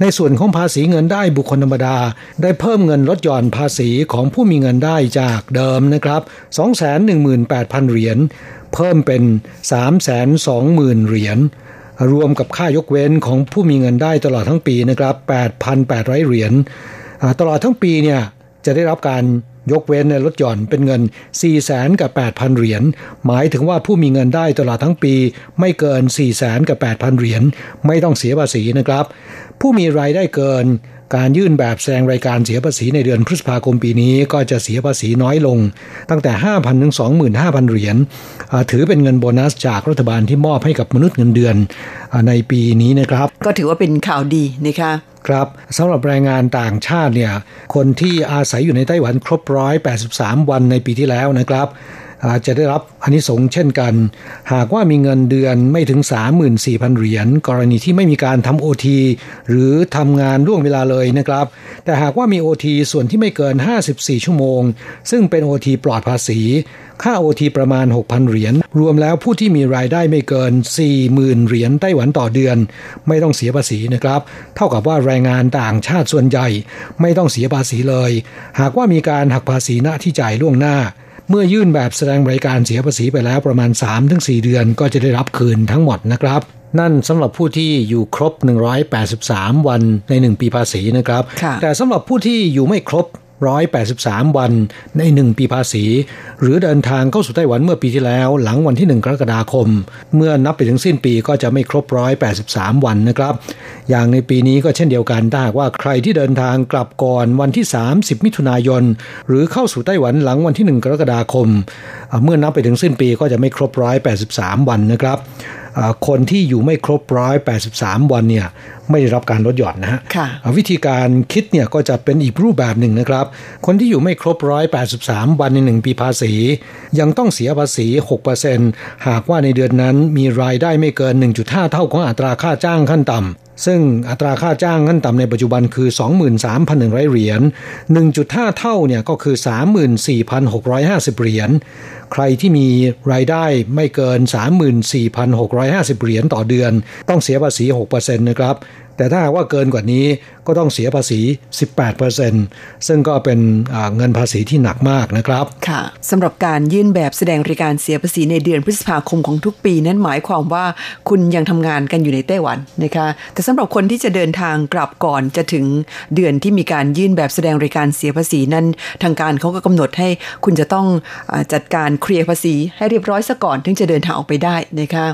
ในส่วนของภาษีเงินได้บุคคลธรรมดาได้เพิ่มเงินลดหย่อนภาษีของผู้มีเงินได้จากเดิมนะครับ สองแสนหนึ่งหมื่นแปดพัน เหรียญเพิ่มเป็น สามแสนสองหมื่น เหรียญรวมกับค่ายกเว้นของผู้มีเงินได้ตลอดทั้งปีนะครับ แปดพันแปดร้อย เหรียญตลอดทั้งปีเนี่ยจะได้รับการยกเว้นในลดหย่อนเป็นเงิน สี่แสนแปดพัน เหรียญหมายถึงว่าผู้มีเงินได้ตลอดทั้งปีไม่เกิน สี่แสนแปดพัน เหรียญไม่ต้องเสียภาษีนะครับผู้มีรายได้เกินการยื่นแบบแสดงรายการเสียภาษีในเดือนพฤษภาคมปีนี้ก็จะเสียภาษีน้อยลงตั้งแต่ ห้าพัน ถึง สองหมื่นห้าพัน เหรียญถือเป็นเงินโบนัสจากรัฐบาลที่มอบให้กับมนุษย์เงินเดือนในปีนี้นะครับก็ถือว่าเป็นข่าวดีนะคะครับสำหรับแรงงานต่างชาติเนี่ยคนที่อาศัยอยู่ในไต้หวันครบหนึ่งร้อยแปดสิบสามวันในปีที่แล้วนะครับจะได้รับอานิสงส์เช่นกันหากว่ามีเงินเดือนไม่ถึง สามหมื่นสี่พัน เหรียญกรณีที่ไม่มีการทำ โอ ที หรือทำงานล่วงเวลาเลยนะครับแต่หากว่ามี โอ ที ส่วนที่ไม่เกินห้าสิบสี่ชั่วโมงซึ่งเป็น โอ ที ปลอดภาษีค่า โอ ที ประมาณ หกพัน เหรียญรวมแล้วผู้ที่มีรายได้ไม่เกิน สี่หมื่น เหรียญไต้หวันต่อเดือนไม่ต้องเสียภาษีนะครับเท่ากับว่าแรงงานต่างชาติส่วนใหญ่ไม่ต้องเสียภาษีเลยหากว่ามีการหักภาษีณที่จ่ายล่วงหน้าเมื่อยื่นแบบแสดงรายการเสียภาษีไปแล้วประมาณ สามถึงสี่ เดือนก็จะได้รับคืนทั้งหมดนะครับนั่นสำหรับผู้ที่อยู่ครบหนึ่งร้อยแปดสิบสามวันในหนึ่งปีภาษีนะครับแต่สำหรับผู้ที่อยู่ไม่ครบหนึ่งร้อยแปดสิบสามวันในหนึ่งปีภาษีหรือเดินทางเข้าสู่ไต้หวันเมื่อปีที่แล้วหลังวันที่หนึ่งกรกฎาคมเมื่อนับไปถึงสิ้นปีก็จะไม่ครบหนึ่งร้อยแปดสิบสามวันนะครับอย่างในปีนี้ก็เช่นเดียวกันถ้าหากว่าใครที่เดินทางกลับก่อนวันที่สามสิบมิถุนายนหรือเข้าสู่ไต้หวันหลังวันที่หนึ่งกรกฎาคมเมื่อนับไปถึงสิ้นปีก็จะไม่ครบหนึ่งร้อยแปดสิบสามวันนะครับคนที่อยู่ไม่ครบหนึ่งร้อยแปดสิบสามวันเนี่ย ไม่ได้รับการลดหย่อนนะฮะวิธีการคิดเนี่ยก็จะเป็นอีกรูปแบบหนึ่งนะครับคนที่อยู่ไม่ครบหนึ่งร้อยแปดสิบสามวันในหนึ่งปีภาษียังต้องเสียภาษี หกเปอร์เซ็นต์ หากว่าในเดือนนั้นมีรายได้ไม่เกิน หนึ่งจุดห้า เท่าของอัตราค่าจ้างขั้นต่ำซึ่งอัตราค่าจ้างขั้นต่ำในปัจจุบันคือ สองหมื่นสามพันหนึ่งร้อย เหรียญ หนึ่งจุดห้า เท่าเนี่ยก็คือ สามหมื่นสี่พันหกร้อยห้าสิบ เหรียญใครที่มีรายได้ไม่เกิน สามหมื่นสี่พันหกร้อยห้าสิบ เหรียญต่อเดือนต้องเสียภาษี หกเปอร์เซ็นต์ นะครับแต่ถ้าว่าเกินกว่านี้ก็ต้องเสียภาษี สิบแปดเปอร์เซ็นต์ ซึ่งก็เป็นเงินภาษีที่หนักมากนะครับค่ะสำหรับการยื่นแบบแสดงรายการเสียภาษีในเดือนพฤษภาคมของทุกปีนั้นหมายความว่าคุณยังทำงานกันอยู่ในไต้หวันนะคะแต่สำหรับคนที่จะเดินทางกลับก่อนจะถึงเดือนที่มีการยื่นแบบแสดงรายการเสียภาษีนั้นทางการเขาก็กำหนดให้คุณจะต้องจัดการเคลียร์ภาษีให้เรียบร้อยซะก่อนถึงจะเดินทางออกไปได้นะคะ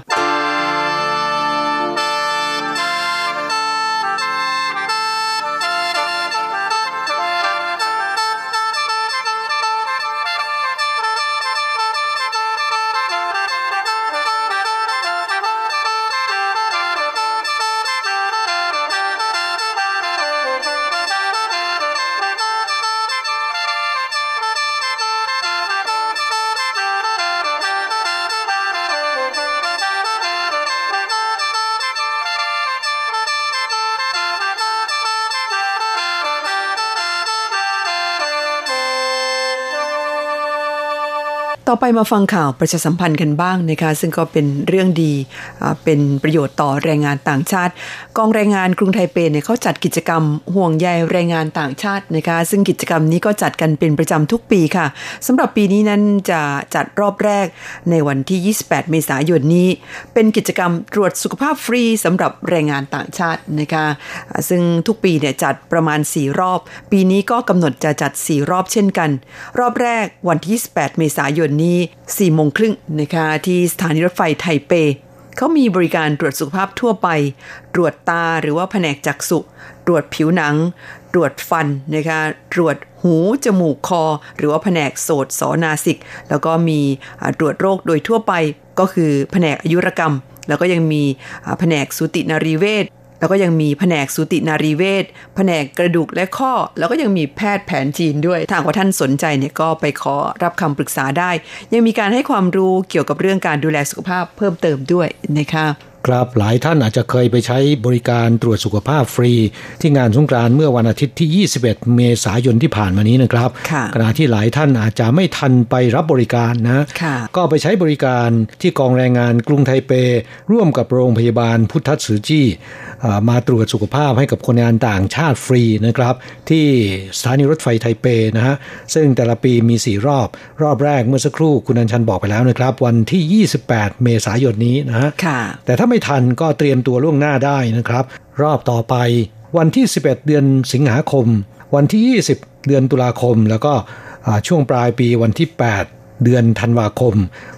ต่อไปมาฟังข่าวประชาสัมพันธ์กันบ้างนะคะซึ่งก็เป็นเรื่องดีเป็นประโยชน์ต่อแรงงานต่างชาติกองแรงงานกรุงไทเปเนี่ยเขาจัดกิจกรรมห่วงใยแรงงานต่างชาตินะคะซึ่งกิจกรรมนี้ก็จัดกันเป็นประจำทุกปีค่ะสำหรับปีนี้นั้นจะจัดรอบแรกในวันที่ยี่สิบแปดเมษายนนี้เป็นกิจกรรมตรวจสุขภาพฟรีสำหรับแรงงานต่างชาตินะคะซึ่งทุกปีเนี่ยจัดประมาณสี่รอบปีนี้ก็กำหนดจะจัดสี่รอบเช่นกันรอบแรกวันที่ยี่สิบแปดเมษายนนี้สี่โมงครึ่งนะคะที่สถานีรถไฟไทเปเขามีบริการตรวจสุขภาพทั่วไปตรวจตาหรือว่าแผนกจักษุตรวจผิวหนังตรวจฟันนะคะตรวจหูจมูกคอหรือว่าแผนกโสตสอนาสิกแล้วก็มีตรวจโรคโดยทั่วไปก็คือแผนกอายุรกรรมแล้วก็ยังมีแผนกสูตินรีเวชแล้วก็ยังมีแผนกสูตินารีเวชแผนกกระดูกและข้อแล้วก็ยังมีแพทย์แผนจีนด้วยถ้าว่าท่านสนใจเนี่ยก็ไปขอรับคำปรึกษาได้ยังมีการให้ความรู้เกี่ยวกับเรื่องการดูแลสุขภาพเพิ่มเติมด้วยนะคะครับหลายท่านอาจจะเคยไปใช้บริการตรวจสุขภาพฟรีที่งานสงกรานต์เมื่อวันอาทิตย์ที่ยี่สิบเอ็ดเมษายนที่ผ่านมานี้นะครับขณะที่หลายท่านอาจจะไม่ทันไปรับบริการนะก็ไปใช้บริการที่กองแรงงานกรุงไทเปร่วมกับโรงพยาบาลพุทธสือจี้มาตรวจสุขภาพให้กับคนงานต่างชาติฟรีนะครับที่สถานีรถไฟไทเปนะฮะซึ่งแต่ละปีมีสี่รอบรอบแรกเมื่อสักครู่คุณอัญชันบอกไปแล้วนะครับวันที่ยี่สิบแปดเมษายนนี้นะฮะแต่ถ้าไม่ทันก็เตรียมตัวล่วงหน้าได้นะครับรอบต่อไปวันที่สิบเอ็ดเดือนสิงหาคมวันที่ยี่สิบเดือนตุลาคมแล้วก็ช่วงปลายปีวันที่แปดเดือนธันวาคม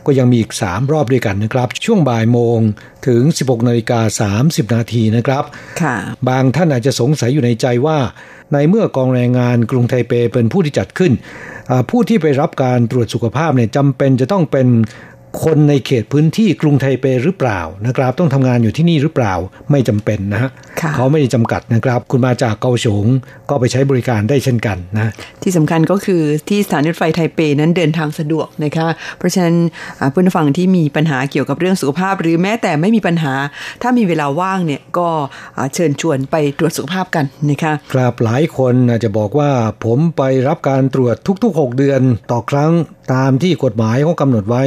ก็ยังมีอีกสามรอบด้วยกันนะครับช่วงบ่ายโมงถึง สิบหกนาฬิกาสามสิบนาที นาทีนะครับบางท่านอาจจะสงสัยอยู่ในใจว่าในเมื่อกองแรงงานกรุงไทเปเป็นผู้ที่จัดขึ้นผู้ที่ไปรับการตรวจสุขภาพเนี่ยจำเป็นจะต้องเป็นคนในเขตพื้นที่กรุงไทเปหรือเปล่านะครับต้องทำงานอยู่ที่นี่หรือเปล่าไม่จำเป็นนะฮะเขาไม่ได้จำกัดนะครับคุณมาจากเกาฉงก็ไปใช้บริการได้เช่นกันนะที่สำคัญก็คือที่สถานีรถไฟไทเปนั้นเดินทางสะดวกนะคะเพราะฉะนั้นเพื่อนฟังที่มีปัญหาเกี่ยวกับเรื่องสุขภาพหรือแม้แต่ไม่มีปัญหาถ้ามีเวลาว่างเนี่ยก็เชิญชวนไปตรวจสุขภาพกันนะคะครับหลายคนอาจจะบอกว่าผมไปรับการตรวจทุกๆหกเดือนต่อครั้งตามที่กฎหมายเขากำหนดไว้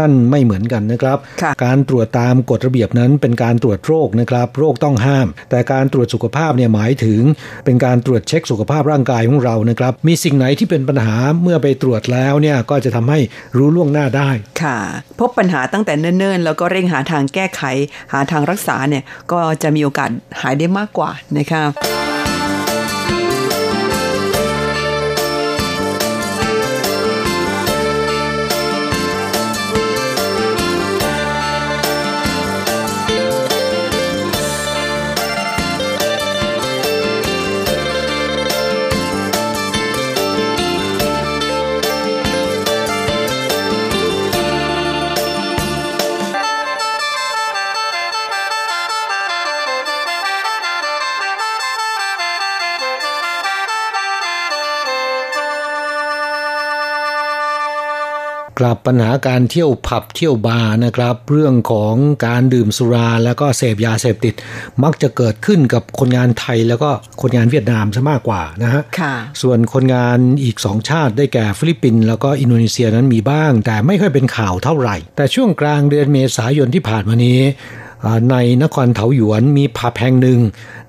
นั่นไม่เหมือนกันนะครับการตรวจตามกฎระเบียบนั้นเป็นการตรวจโรคนะครับโรคต้องห้ามแต่การตรวจสุขภาพเนี่ยหมายถึงเป็นการตรวจเช็คสุขภาพร่างกายของเรานะครับมีสิ่งไหนที่เป็นปัญหาเมื่อไปตรวจแล้วเนี่ยก็จะทำให้รู้ล่วงหน้าได้ค่ะพบปัญหาตั้งแต่เนิ่นๆแล้วก็เร่งหาทางแก้ไขหาทางรักษาเนี่ยก็จะมีโอกาสหายได้มากกว่านะคะ กลับปัญหาการเที่ยวผับเที่ยวบาร์นะครับเรื่องของการดื่มสุราแล้วก็เสพยาเสพติดมักจะเกิดขึ้นกับคนงานไทยแล้วก็คนงานเวียดนามซะมากกว่านะฮะส่วนคนงานอีกสองชาติได้แก่ฟิลิปปินส์แล้วก็อินโดนีเซียนั้นมีบ้างแต่ไม่ค่อยเป็นข่าวเท่าไหร่แต่ช่วงกลางเดือนเมษายนที่ผ่านมานี้ในนครเถาหยวนมีผับแห่งหนึ่ง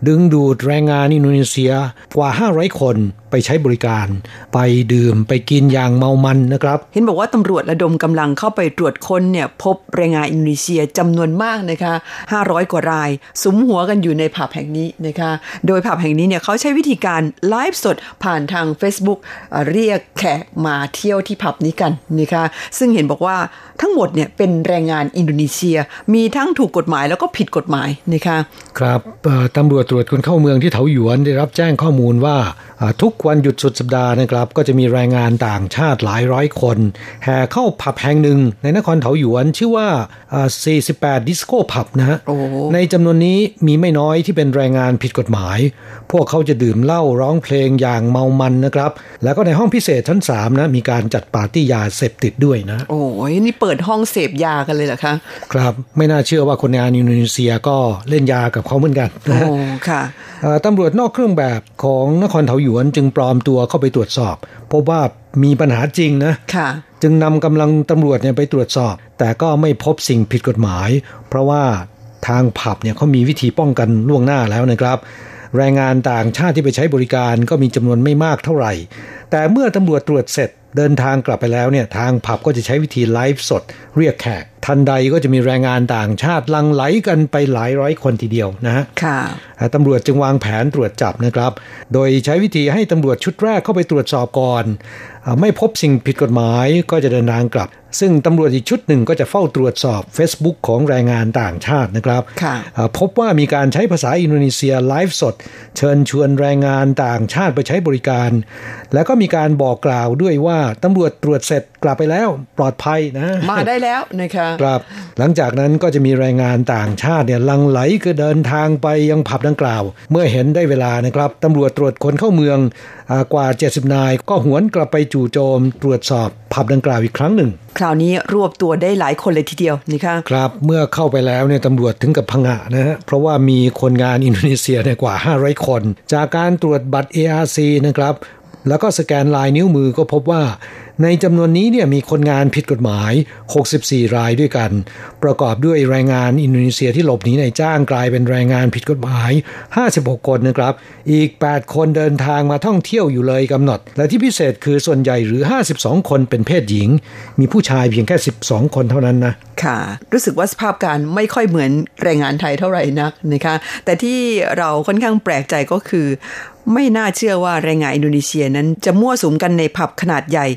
ดึงดูดแรงงานอินโดนีเซียกว่าห้าร้อยคนไปใช้บริการไปดื่มไปกินอย่างเมามันนะครับเห็นบอกว่าตำรวจระดมกำลังเข้าไปตรวจค้นเนี่ยพบแรงงานอินโดนีเซียจำนวนมากนะคะห้าร้อยกว่ารายสุมหัวกันอยู่ในผับแห่งนี้นะคะโดยผับแห่งนี้เนี่ยเขาใช้วิธีการไลฟ์สดผ่านทาง Facebook เรียกแขกมาเที่ยวที่ผับนี้กันนะคะซึ่งเห็นบอกว่าทั้งหมดเนี่ยเป็นแรงงานอินโดนีเซียมีทั้งถูกกฎหมายแล้วก็ผิดกฎหมายนะคะครับตำรวจตรวจคนเข้าเมืองที่เถาหยวนได้รับแจ้งข้อมูลว่าทุกวันหยุดสุดสัปดาห์นะครับก็จะมีแรงงานต่างชาติหลายร้อยคนแห่เข้าผับแห่งหนึ่งในนครเถาหยวนชื่อว่าสี่สิบแปดดิสโก้ผับนะฮะในจำนวนนี้มีไม่น้อยที่เป็นแรงงานผิดกฎหมายพวกเขาจะดื่มเหล้าร้องเพลงอย่างเมามันนะครับแล้วก็ในห้องพิเศษชั้นสามนะมีการจัดปาร์ตี้ยาเสพติดด้วยนะโอ้ยนี่เปิดห้องเสพยากันเลยเหรอคะครับไม่น่าเชื่อว่าคนงานอินโดนีเซียก็เล่นยากับเขาเหมือนกันนะโอ้ค่ะตำรวจนอกเครื่องแบบของนครเถาหยวนจึงปลอมตัวเข้าไปตรวจสอบพบว่ามีปัญหาจริงนะจึงนำกำลังตำรวจเนี่ยไปตรวจสอบแต่ก็ไม่พบสิ่งผิดกฎหมายเพราะว่าทางผับเนี่ยเขามีวิธีป้องกันล่วงหน้าแล้วนะครับแรงงานต่างชาติที่ไปใช้บริการก็มีจำนวนไม่มากเท่าไหร่แต่เมื่อตำรวจตรวจเสร็จเดินทางกลับไปแล้วเนี่ยทางผับก็จะใช้วิธีไลฟ์สดเรียกแขกทันใดก็จะมีแรงงานต่างชาติลังไหลกันไปหลายร้อยคนทีเดียวนะฮะค่ะตำรวจจึงวางแผนตรวจจับนะครับโดยใช้วิธีให้ตำรวจชุดแรกเข้าไปตรวจสอบก่อนไม่พบสิ่งผิดกฎหมายก็จะเดินทางกลับซึ่งตำรวจอีกชุดหนึ่งก็จะเฝ้าตรวจสอบ Facebook ของแรงงานต่างชาตินะครับพบว่ามีการใช้ภาษาอินโดนีเซียไลฟ์สดเชิญชวนแรงงานต่างชาติไปใช้บริการแล้วก็มีการบอกกล่าวด้วยว่าตำรวจตรวจเสร็จกลับไปแล้วปลอดภัยนะมาได้แล้วนะคะครับหลังจากนั้นก็จะมีแรงงานต่างชาติเนี่ยลังไหลคือเดินทางไปยังผับดังกล่าวเมื่อเห็นได้เวลานะครับตำรวจตรวจคนเข้าเมืองกว่าเจ็ดสิบนายก็หวนกลับไปจู่โจมตรวจสอบผับดังกล่าวอีกครั้งหนึ่งคราวนี้รวบตัวได้หลายคนเลยทีเดียวนะคะครับเมื่อเข้าไปแล้วเนี่ยตำรวจถึงกับผงะนะฮะเพราะว่ามีคนงานอินโดนีเซียเนี่ยกว่าห้าร้อยคนจากการตรวจบัตร เอ อาร์ ซี นะครับแล้วก็สแกนลายนิ้วมือก็พบว่าในจำนวนนี้เนี่ยมีคนงานผิดกฎหมายหกสิบสี่รายด้วยกันประกอบด้วยแรงงานอินโดนีเซียที่หลบหนีนายจ้างกลายเป็นแรงงานผิดกฎหมายห้าสิบหกคนนะครับอีกแปดคนเดินทางมาท่องเที่ยวอยู่เลยกำหนดและที่พิเศษคือส่วนใหญ่หรือห้าสิบสองคนเป็นเพศหญิงมีผู้ชายเพียงแค่สิบสองคนเท่านั้นนะค่ะรู้สึกว่าสภาพการไม่ค่อยเหมือนแรงงานไทยเท่าไหร่นักนะคะแต่ที่เราค่อนข้างแปลกใจก็คือไม่น่าเชื่อว่าแรงงานอินโดนีเซียนั้นจะมั่วสุมกันในผับขนาดใหญ่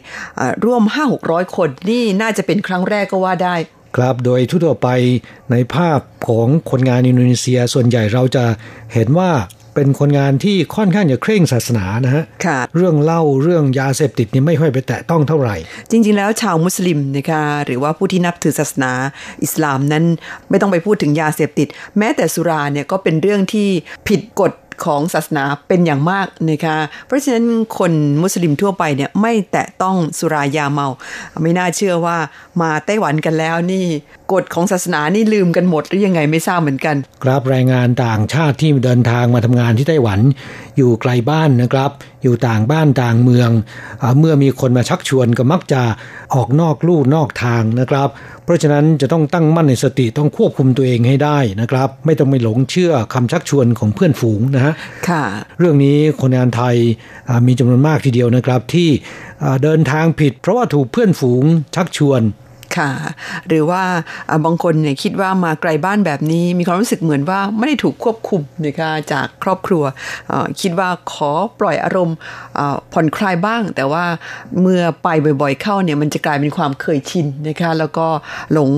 ร่วม ห้าถึงหกร้อย คนนี่น่าจะเป็นครั้งแรกก็ว่าได้ครับโดยทั่วไปในภาพของคนงานอินโดนีเซียส่วนใหญ่เราจะเห็นว่าเป็นคนงานที่ค่อนข้างจะเคร่งศาสนานะฮะเรื่องเหล้าเรื่องยาเสพติดนี่ไม่ค่อยไปแตะต้องเท่าไหร่จริงๆแล้วชาวมุสลิมนะคะหรือว่าผู้ที่นับถือศาสนาอิสลามนั้นไม่ต้องไปพูดถึงยาเสพติดแม้แต่สุราเนี่ยก็เป็นเรื่องที่ผิดกฎของศาสนาเป็นอย่างมากนะคะเพราะฉะนั้นคนมุสลิมทั่วไปเนี่ยไม่แตะต้องสุรายาเมาไม่น่าเชื่อว่ามาไต้หวันกันแล้วนี่กฎของศาสนานี่ลืมกันหมดหรือยังไงไม่ทราบเหมือนกันครับแรงงานต่างชาติที่เดินทางมาทำงานที่ไต้หวันอยู่ไกลบ้านนะครับอยู่ต่างบ้านต่างเมืองเมื่อมีคนมาชักชวนก็มักจะออกนอกลู่นอกทางนะครับเพราะฉะนั้นจะต้องตั้งมั่นในสติต้องควบคุมตัวเองให้ได้นะครับไม่ต้องไปหลงเชื่อคำชักชวนของเพื่อนฝูงนะฮะค่ะเรื่องนี้คนงานไทยมีจำนวนมากทีเดียวนะครับที่เดินทางผิดเพราะว่าถูกเพื่อนฝูงชักชวนค่ะหรือว่าบางคนเนี่ยคิดว่ามาไกลบ้านแบบนี้มีความรู้สึกเหมือนว่าไม่ได้ถูกควบคุมนะคะจากครอบครัวคิดว่าขอปล่อยอารมณ์ผ่อนคลายบ้างแต่ว่าเมื่อไปบ่อยๆเข้าเนี่ยมันจะกลายเป็นความเคยชินนะคะแล้วก็หลง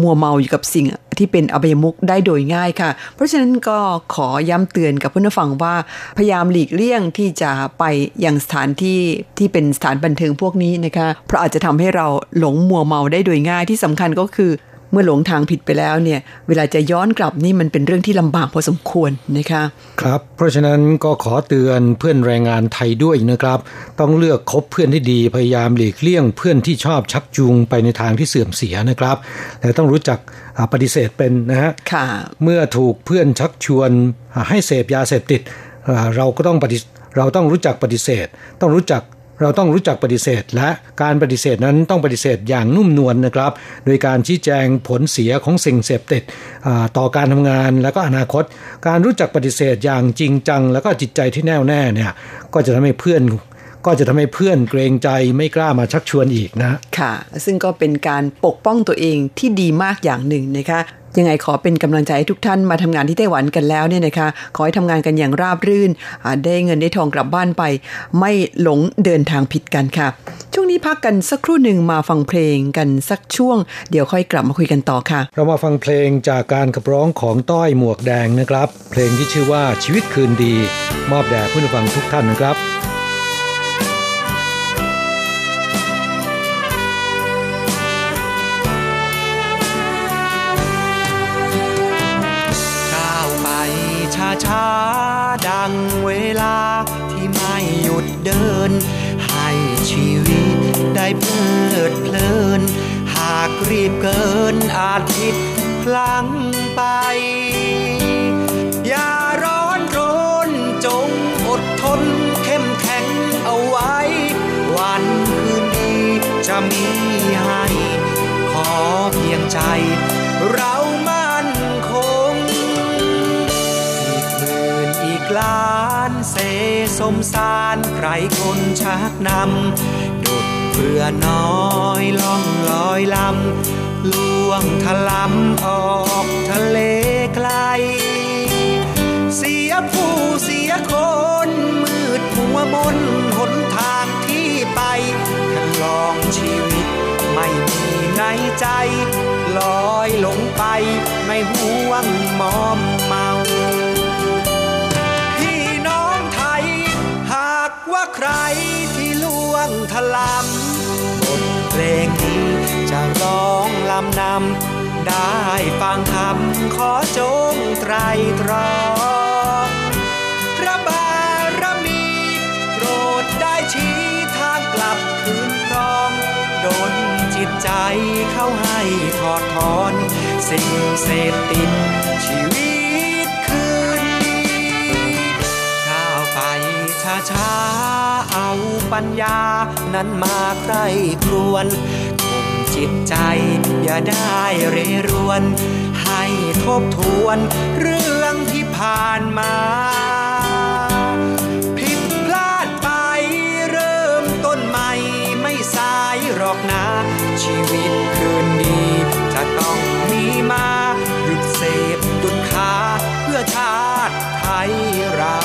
มัวเมาอยู่กับสิ่งที่เป็นอบายมุขได้โดยง่ายค่ะเพราะฉะนั้นก็ขอย้ำเตือนกับเพื่อนฟังว่าพยายามหลีกเลี่ยงที่จะไปอย่างสถานที่ที่เป็นสถานบันเทิงพวกนี้นะคะเพราะอาจจะทำให้เราหลงมัวเมาได้โดยง่ายที่สำคัญก็คือ เมื่อหลงทางผิดไปแล้วเนี่ยเวลาจะย้อนกลับนี่มันเป็นเรื่องที่ลำบากพอสมควรนะคะครับเพราะฉะนั้นก็ขอเตือนเพื่อนแรงงานไทยด้วยนะครับต้องเลือกคบเพื่อนที่ดีพยายามหลีกเลี่ยงเพื่อนที่ชอบชักจูงไปในทางที่เสื่อมเสียนะครับและต้องรู้จักปฏิเสธเป็นนะฮะเมื่อถูกเพื่อนชักชวนให้เสพยาเสพติดเราก็ต้องปฏิเราต้องรู้จักปฏิเสธต้องรู้จักเราต้องรู้จักปฏิเสธและการปฏิเสธนั้นต้องปฏิเสธอย่างนุ่มนวล น, นะครับโดยการชี้แจงผลเสียของสิ่งเสพติดต่อการทำงานและก็อนาคตการรู้จักปฏิเสธอย่างจริงจังและก็จิตใจที่แน่วแน่เนี่ยก็จะทำให้เพื่อนก็จะทำให้เพื่อนเกรงใจไม่กล้ามาชักชวนอีกนะค่ะซึ่งก็เป็นการปกป้องตัวเองที่ดีมากอย่างหนึ่งนะคะยังไงขอเป็นกำลังใจให้ทุกท่านมาทำงานที่ไต้หวันกันแล้วเนี่ยนะคะขอให้ทำงานกันอย่างราบรื่นได้เงินได้ทองกลับบ้านไปไม่หลงเดินทางผิดกันค่ะช่วงนี้พักกันสักครู่หนึ่งมาฟังเพลงกันสักช่วงเดี๋ยวค่อยกลับมาคุยกันต่อค่ะเรามาฟังเพลงจากการขับร้องของต้อยหมวกแดงนะครับเพลงที่ชื่อว่าชีวิตคืนดีมอบแด่ผู้ฟังทุกท่านนะครับช้าดังเวลาที่ไม่หยุดเดินให้ชีวิตได้เพลิดเพลินหากรีบเกินอาจผิดพลั้งไปอย่าร้อนรนจงอดทนเข้มแข็งเอาไว้วันคืนดีจะมีให้ขอเพียงใจเรามั่นคงหลานเสสมสารใครคนชักนำดุจเบื่อน้อยล่องลอยลำล่วงทะลำออกทะเลไกลเสียผู้เสียคนมืดมัวมนหนทางที่ไปทางลองชีวิตไม่มีในใจลอยหลงไปไม่ห่วงมอมเมาว่าใครที่ล่วงทะลำบทเพลงนี้จะร้องลำนำได้ฟังคำขอจงไตรตรองพระบารมีโปรดได้ชี้ทางกลับคืนครองดลจิตใจเข้าให้ถอดถอนสิ่งเสพติดชีวิตคืนดีก้าวไปช้าๆเอาปัญญานั้นมาใคร่ครวญข่มจิตใจอย่าได้เร่รวนให้ทบทวนเรื่องที่ผ่านมาผิดพลาดไปเริ่มต้นใหม่ไม่สายหรอกนะชีวิตคืนดีจะต้องมีมาหยุดเสพดุจค้าเพื่อชาติไทยเรา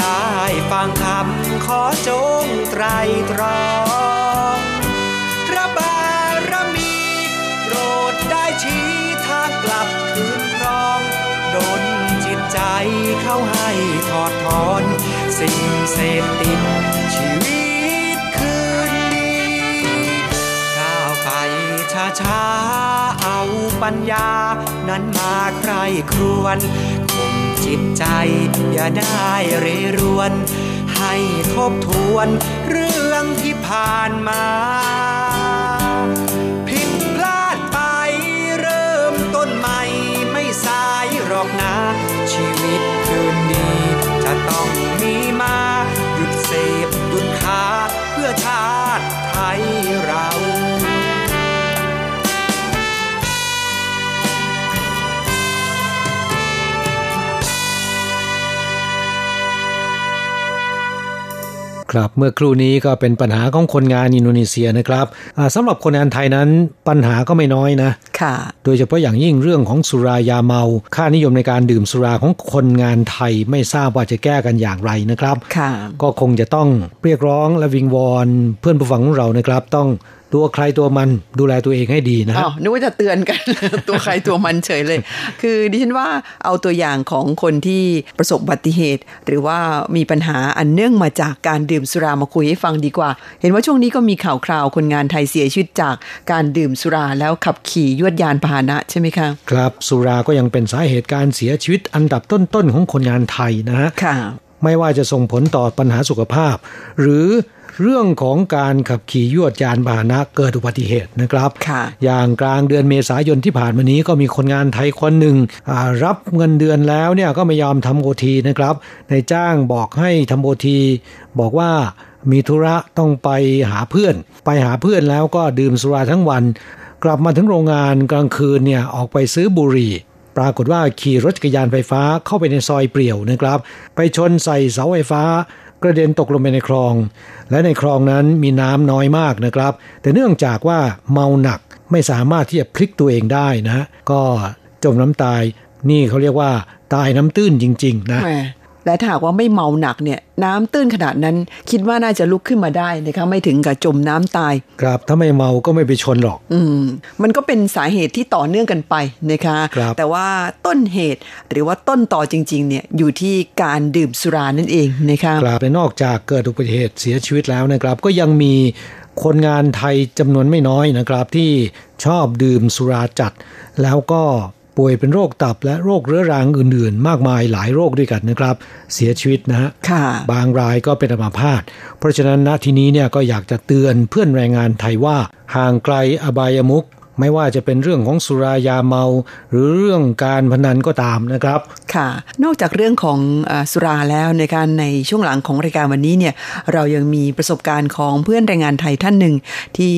ได้ฟังคำขอจงไตรตรองพระบารมีโปรดได้ชี้ทางกลับคืนครองดลจิตใจเข้าให้ถอดถอนสิ่งเสพติดชีวิตคืนดีก้าวไปช้าๆเอาปัญญานั้นมาใคร่ครวญจิตใจอย่าได้เร่รวนให้ทบทวนเรื่องที่ผ่านมาผิดพลาดไปเริ่มต้นใหม่ไม่สายหรอกนะชีวิตคืนดีจะต้องมีมาหยุดเสพหยุดค้าเพื่อชาติไทยเรา ครับเมื่อครู่นี้ก็เป็นปัญหาของคนงานอินโดนีเซียนะครับสำหรับคนงานไทยนั้นปัญหาก็ไม่น้อยนะค่ะโดยเฉพาะอย่างยิ่งเรื่องของสุรายาเมาค่านิยมในการดื่มสุราของคนงานไทยไม่ทราบว่าจะแก้กันอย่างไรนะครับค่ะก็คงจะต้องเรียกร้องและวิงวอนเพื่อนผู้ฟังของเรานะครับต้องตัวใครตัวมันดูแลตัวเองให้ดีนะอ๋อนึกว่าจะเตือนกัน ตัวใครตัวมันเฉยเลย คือดิฉันว่าเอาตัวอย่างของคนที่ประสบอุบัติเหตุหรือว่ามีปัญหาอันเนื่องมาจากการดื่มสุรามาคุยให้ฟังดีกว่าเห็นว่าช่วงนี้ก็มีข่าวคราวคนงานไทยเสียชีวิตจากการดื่มสุราแล้วขับขี่ยวดยานพาหนะใช่ไหมคะครับสุราก็ยังเป็นสาเหตุการเสียชีวิตอันดับต้นๆของคนงานไทยนะฮะค่ะไม่ว่าจะส่งผลต่อปัญหาสุขภาพหรือเรื่องของการขับขี่ยวดยานพาหนะเกิดอุบัติเหตุนะครับอย่างกลางเดือนเมษายนที่ผ่านมานี้ก็มีคนงานไทยคนหนึ่งรับเงินเดือนแล้วเนี่ยก็ไม่ยอมทำโอทีนะครับนายจ้างบอกให้ทำโอทีบอกว่ามีธุระต้องไปหาเพื่อนไปหาเพื่อนแล้วก็ดื่มสุราทั้งวันกลับมาถึงโรงงานกลางคืนเนี่ยออกไปซื้อบุหรี่ปรากฏว่าขี่รถจักรยานไฟฟ้าเข้าไปในซอยเปลี่ยวนะครับไปชนใส่เสาไฟฟ้ากระเด็นตกลงไปในคลองและในคลองนั้นมีน้ำน้อยมากนะครับแต่เนื่องจากว่าเมาหนักไม่สามารถที่จะพลิกตัวเองได้นะก็จมน้ำตายนี่เขาเรียกว่าตายน้ำตื้นจริงๆนะและถ้าหากว่าไม่เมาหนักเนี่ยน้ำตื้นขนาดนั้นคิดว่าน่าจะลุกขึ้นมาได้นะคะไม่ถึงกับจมน้ำตายครับถ้าไม่เมาก็ไม่ไปชนหรอกอืมมันก็เป็นสาเหตุที่ต่อเนื่องกันไปนะคะแต่ว่าต้นเหตุหรือว่าต้นต่อจริงๆเนี่ยอยู่ที่การดื่มสุรานั่นเองนะคะครับนอกจากเกิดอุบัติเหตุเสียชีวิตแล้วนะครับก็ยังมีคนงานไทยจำนวนไม่น้อยนะครับที่ชอบดื่มสุราจัดแล้วก็ป่วยเป็นโรคตับและโรคเรื้อรังอื่นๆมากมายหลายโรคด้วยกันนะครับเสียชีวิตนะฮะบางรายก็เป็นอัมพาตเพราะฉะนั้นณที่นี้เนี่ยก็อยากจะเตือนเพื่อนแรงงานไทยว่าห่างไกลอบายมุขไม่ว่าจะเป็นเรื่องของสุรายาเมาหรือเรื่องการพนันก็ตามนะครับค่ะนอกจากเรื่องของสุราแล้วในการในช่วงหลังของรายการวันนี้เนี่ยเรายังมีประสบการณ์ของเพื่อนแรงงานไทยท่านหนึ่งที่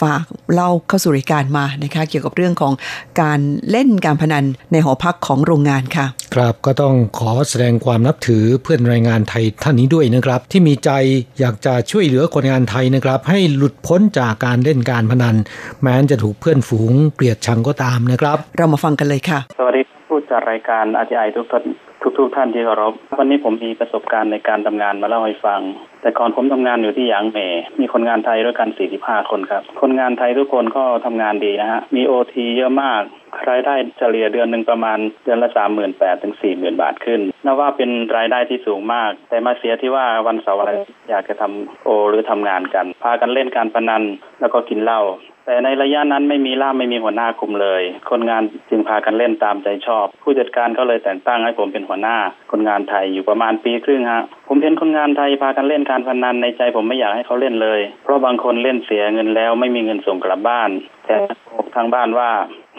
ฝากเล่าเข้าสู่รายการมานะคะเกี่ยวกับเรื่องของการเล่นการพนันในหอพักของโรงงานค่ะครับก็ต้องขอแสดงความนับถือเพื่อนแรงงานไทยท่านนี้ด้วยนะครับที่มีใจอยากจะช่วยเหลือคนงานไทยนะครับให้หลุดพ้นจากการเล่นการพนันแม้นจะถูกเพื่อนฝูงเกลียดชังก็ตามนะครับเรามาฟังกันเลยค่ะสวัสดีผู้จัดรายการ อาร์ ที ไอ ทุกท่านทุกๆท่านที่เคารพวันนี้ผมมีประสบการณ์ในการทำงานมาเล่าให้ฟังแต่ก่อนผมทำงานอยู่ที่หยางเหม่มีคนงานไทยด้วยกันสี่สิบห้าคนครับคนงานไทยทุกคนก็ทำงานดีนะฮะมี โอ ที เยอะมากรายได้เฉลี่ยเดือนนึงประมาณเดือนละ สามหมื่นแปดพัน ถึง สี่หมื่น บาทขึ้นนับว่าเป็นรายได้ที่สูงมากแต่มาเสียที่ว่าวันเสาร์อะไรอยากจะทำโอหรือทำงานกันพากันเล่นการพนันแล้วก็กินเหล้าแต่ในระยะนั้นไม่มีล่ามไม่มีหัวหน้าคุมเลยคนงานจึงพากันเล่นตามใจชอบผู้จัดการก็เลยแต่งตั้งให้ผมเป็นหัวหน้าคนงานไทยอยู่ประมาณปีครึ่งฮะผมเห็นคนงานไทยพากันเล่นการพนันในใจผมไม่อยากให้เขาเล่นเลยเพราะบางคนเล่นเสียเงินแล้วไม่มีเงินส่งกลับบ้านแต่ทางบ้านว่า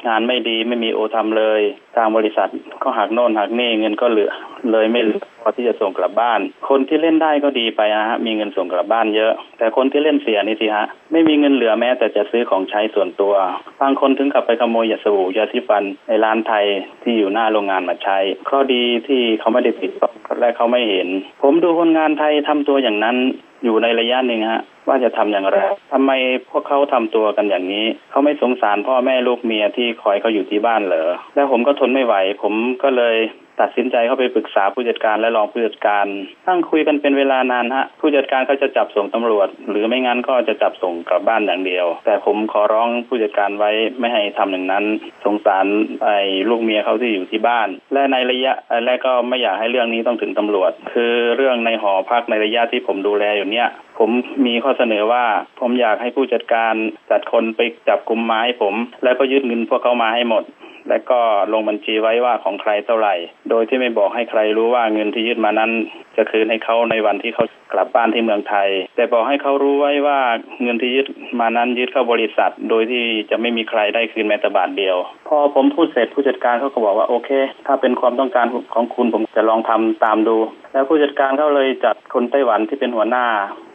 งานไม่ดีไม่มีโอทำเลยทางบริษัทก็หักโน่นหักนี่เงินก็เหลือเลยไม่เหลือพอที่จะส่งกลับบ้านคนที่เล่นได้ก็ดีไปนะฮะมีเงินส่งกลับบ้านเยอะแต่คนที่เล่นเสียนี่สิฮะไม่มีเงินเหลือแม้แต่จะซื้อของใช้ส่วนตัวบางคนถึงกลับไปขโมยยาสบู่ยาสีฟันในร้านไทยที่อยู่หน้าโรงงานมาใช้ข้อดีที่เขาไม่ได้ปิดและเขาไม่เห็นผมดูคนงานไทยทำตัวอย่างนั้นอยู่ในระยะหนึ่งฮะว่าจะทำอย่างไรทำไมพวกเขาทำตัวกันอย่างนี้เขาไม่สงสารพ่อแม่ลูกเมียที่คอยเขาอยู่ที่บ้านเหรอแล้วผมก็ทนไม่ไหวผมก็เลยตัดสินใจเข้าไปปรึกษาผู้จัดการและรองผู้จัดการนั่งคุยกันเป็นเวลานานฮะผู้จัดการเขาจะจับส่งตำรวจหรือไม่งั้นก็จะจับส่งกลับบ้านอย่างเดียวแต่ผมขอร้องผู้จัดการไว้ไม่ให้ทำอย่างนั้นสงสารไอ้ลูกเมียเขาที่อยู่ที่บ้านและในระยะแรกก็ไม่อยากให้เรื่องนี้ต้องถึงตำรวจคือเรื่องในหอพักในระยะที่ผมดูแลอยู่เนี่ยผมมีข้อเสนอว่าผมอยากให้ผู้จัดการจัดคนไปจับกุมมาให้ผมแล้วก็ยึดเงินพวกเขามาให้หมดและก็ลงบัญชีไว้ว่าของใครเท่าไหร่โดยที่ไม่บอกให้ใครรู้ว่าเงินที่ยึดมานั้นจะคืนให้เขาในวันที่เขากลับบ้านที่เมืองไทยแต่บอกให้เขารู้ไว้ว่าเงินที่ยึดมานั้นยึดเข้าบริษัทโดยที่จะไม่มีใครได้คืนแม้แต่บาทเดียวพอผมพูดเสร็จผู้จัดการเขาก็บอกว่าโอเคถ้าเป็นความต้องการของคุณผมจะลองทำตามดูแล้วผู้จัดการเขาเลยจัดคนไต้หวันที่เป็นหัวหน้า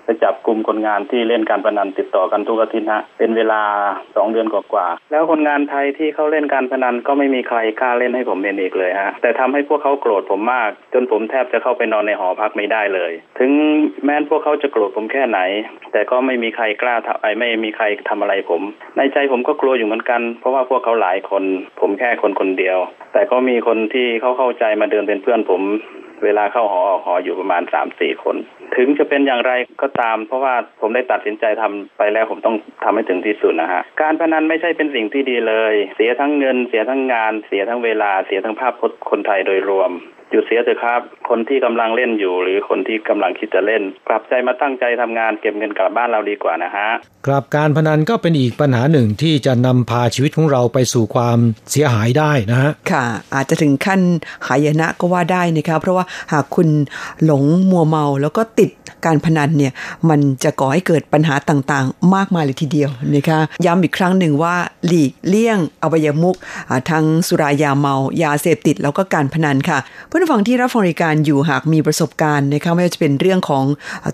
ไป จับกลุ่มคนงานที่เล่นการพนันติดต่อกันทุกอาทิตย์ฮะเป็นเวลาสองเดือนกว่าๆแล้วคนงานไทยที่เขาเล่นการพนันก็ไม่มีใครกล้าเล่นให้ผมเป็นอีกเลยฮะแต่ทำให้พวกเขาโกรธผมมากจนผมแทบจะเข้าไปนอนในหอพักไม่ได้เลยถึงแม้พวกเขาจะโกรธผมแค่ไหนแต่ก็ไม่มีใครกล้าทำไอ้ไม่มีใครทำอะไรผมในใจผมก็กลัวอยู่เหมือนกันเพราะว่าพวกเขาหลายคนผมแค่คนคนเดียวแต่ก็มีคนที่เขาเข้าใจมาเดินเป็นเพื่อนผมเวลาเข้าหอออกหออยู่ประมาณ สามถึงสี่ คนถึงจะเป็นอย่างไรก็ตามเพราะว่าผมได้ตัดสินใจทำไปแล้วผมต้องทำให้ถึงที่สุดนะฮะการพนันไม่ใช่เป็นสิ่งที่ดีเลยเสียทั้งเงินเสียทั้งงานเสียทั้งเวลาเสียทั้งภาพพจน์คนไทยโดยรวมหยุดเสียเถอะครับคนที่กำลังเล่นอยู่หรือคนที่กำลังคิดจะเล่นกลับใจมาตั้งใจทำงานเก็บเงินกลับบ้านเราดีกว่านะฮะกลับการพนันก็เป็นอีกปัญหาหนึ่งที่จะนำพาชีวิตของเราไปสู่ความเสียหายได้นะฮะค่ะอาจจะถึงขั้นหายนะก็ว่าได้นะครับเพราะว่าหากคุณหลงมัวเมาแล้วก็ติดการพนันเนี่ยมันจะก่อให้เกิดปัญหาต่างๆมากมายเลยทีเดียวนะคะย้ำอีกครั้งหนึ่งว่าหลีกเลี่ยงอบายมุขทั้งสุรายาเมายาเสพติดแล้วก็การพนันค่ะท่านผู้ฟังที่รับฟังรายการอยู่หากมีประสบการณ์นะคะไม่ว่าจะเป็นเรื่องของ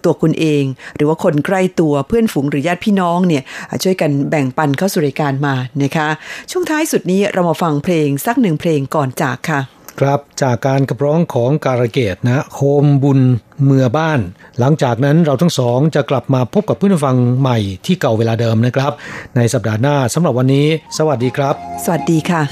ตัวคุณเองหรือว่าคนใกล้ตัวเพื่อนฝูงหรือญาติพี่น้องเนี่ยช่วยกันแบ่งปันเข้าสู่รายการมานะคะช่วงท้ายสุดนี้เรามาฟังเพลงสักหนึ่งเพลงก่อนจากค่ะครับจากการขับร้องของการเกตนะโคมบุญเมื่อบ้านหลังจากนั้นเราทั้งสองจะกลับมาพบกับเพื่อนฟังใหม่ที่เก่าเวลาเดิมนะครับในสัปดาห์หน้าสำหรับวันนี้สวัสดีครับสวัสดีค่ะ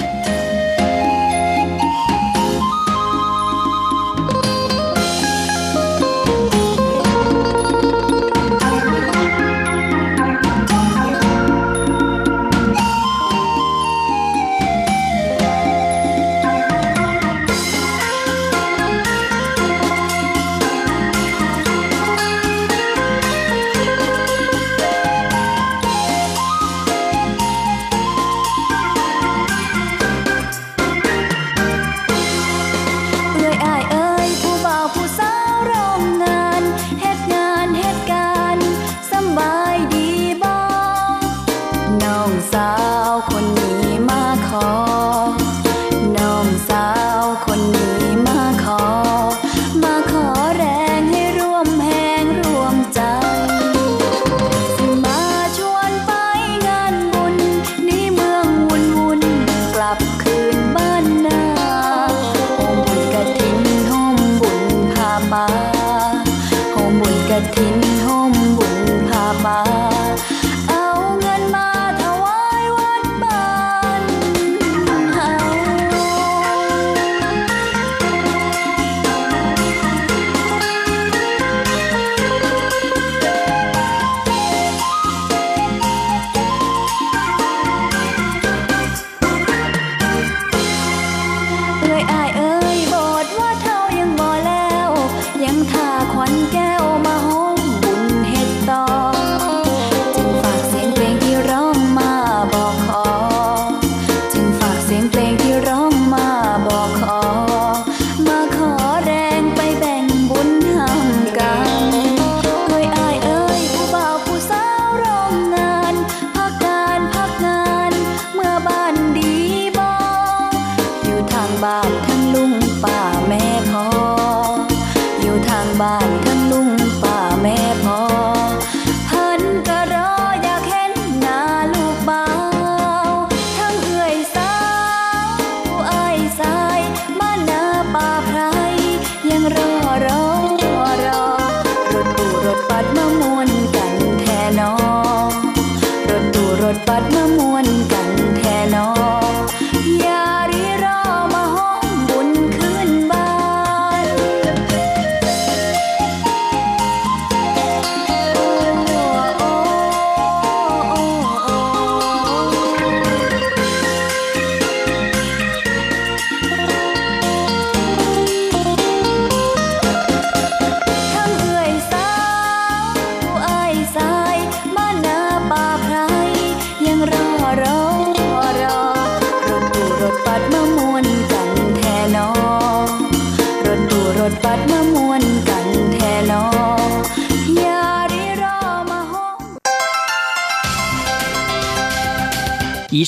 以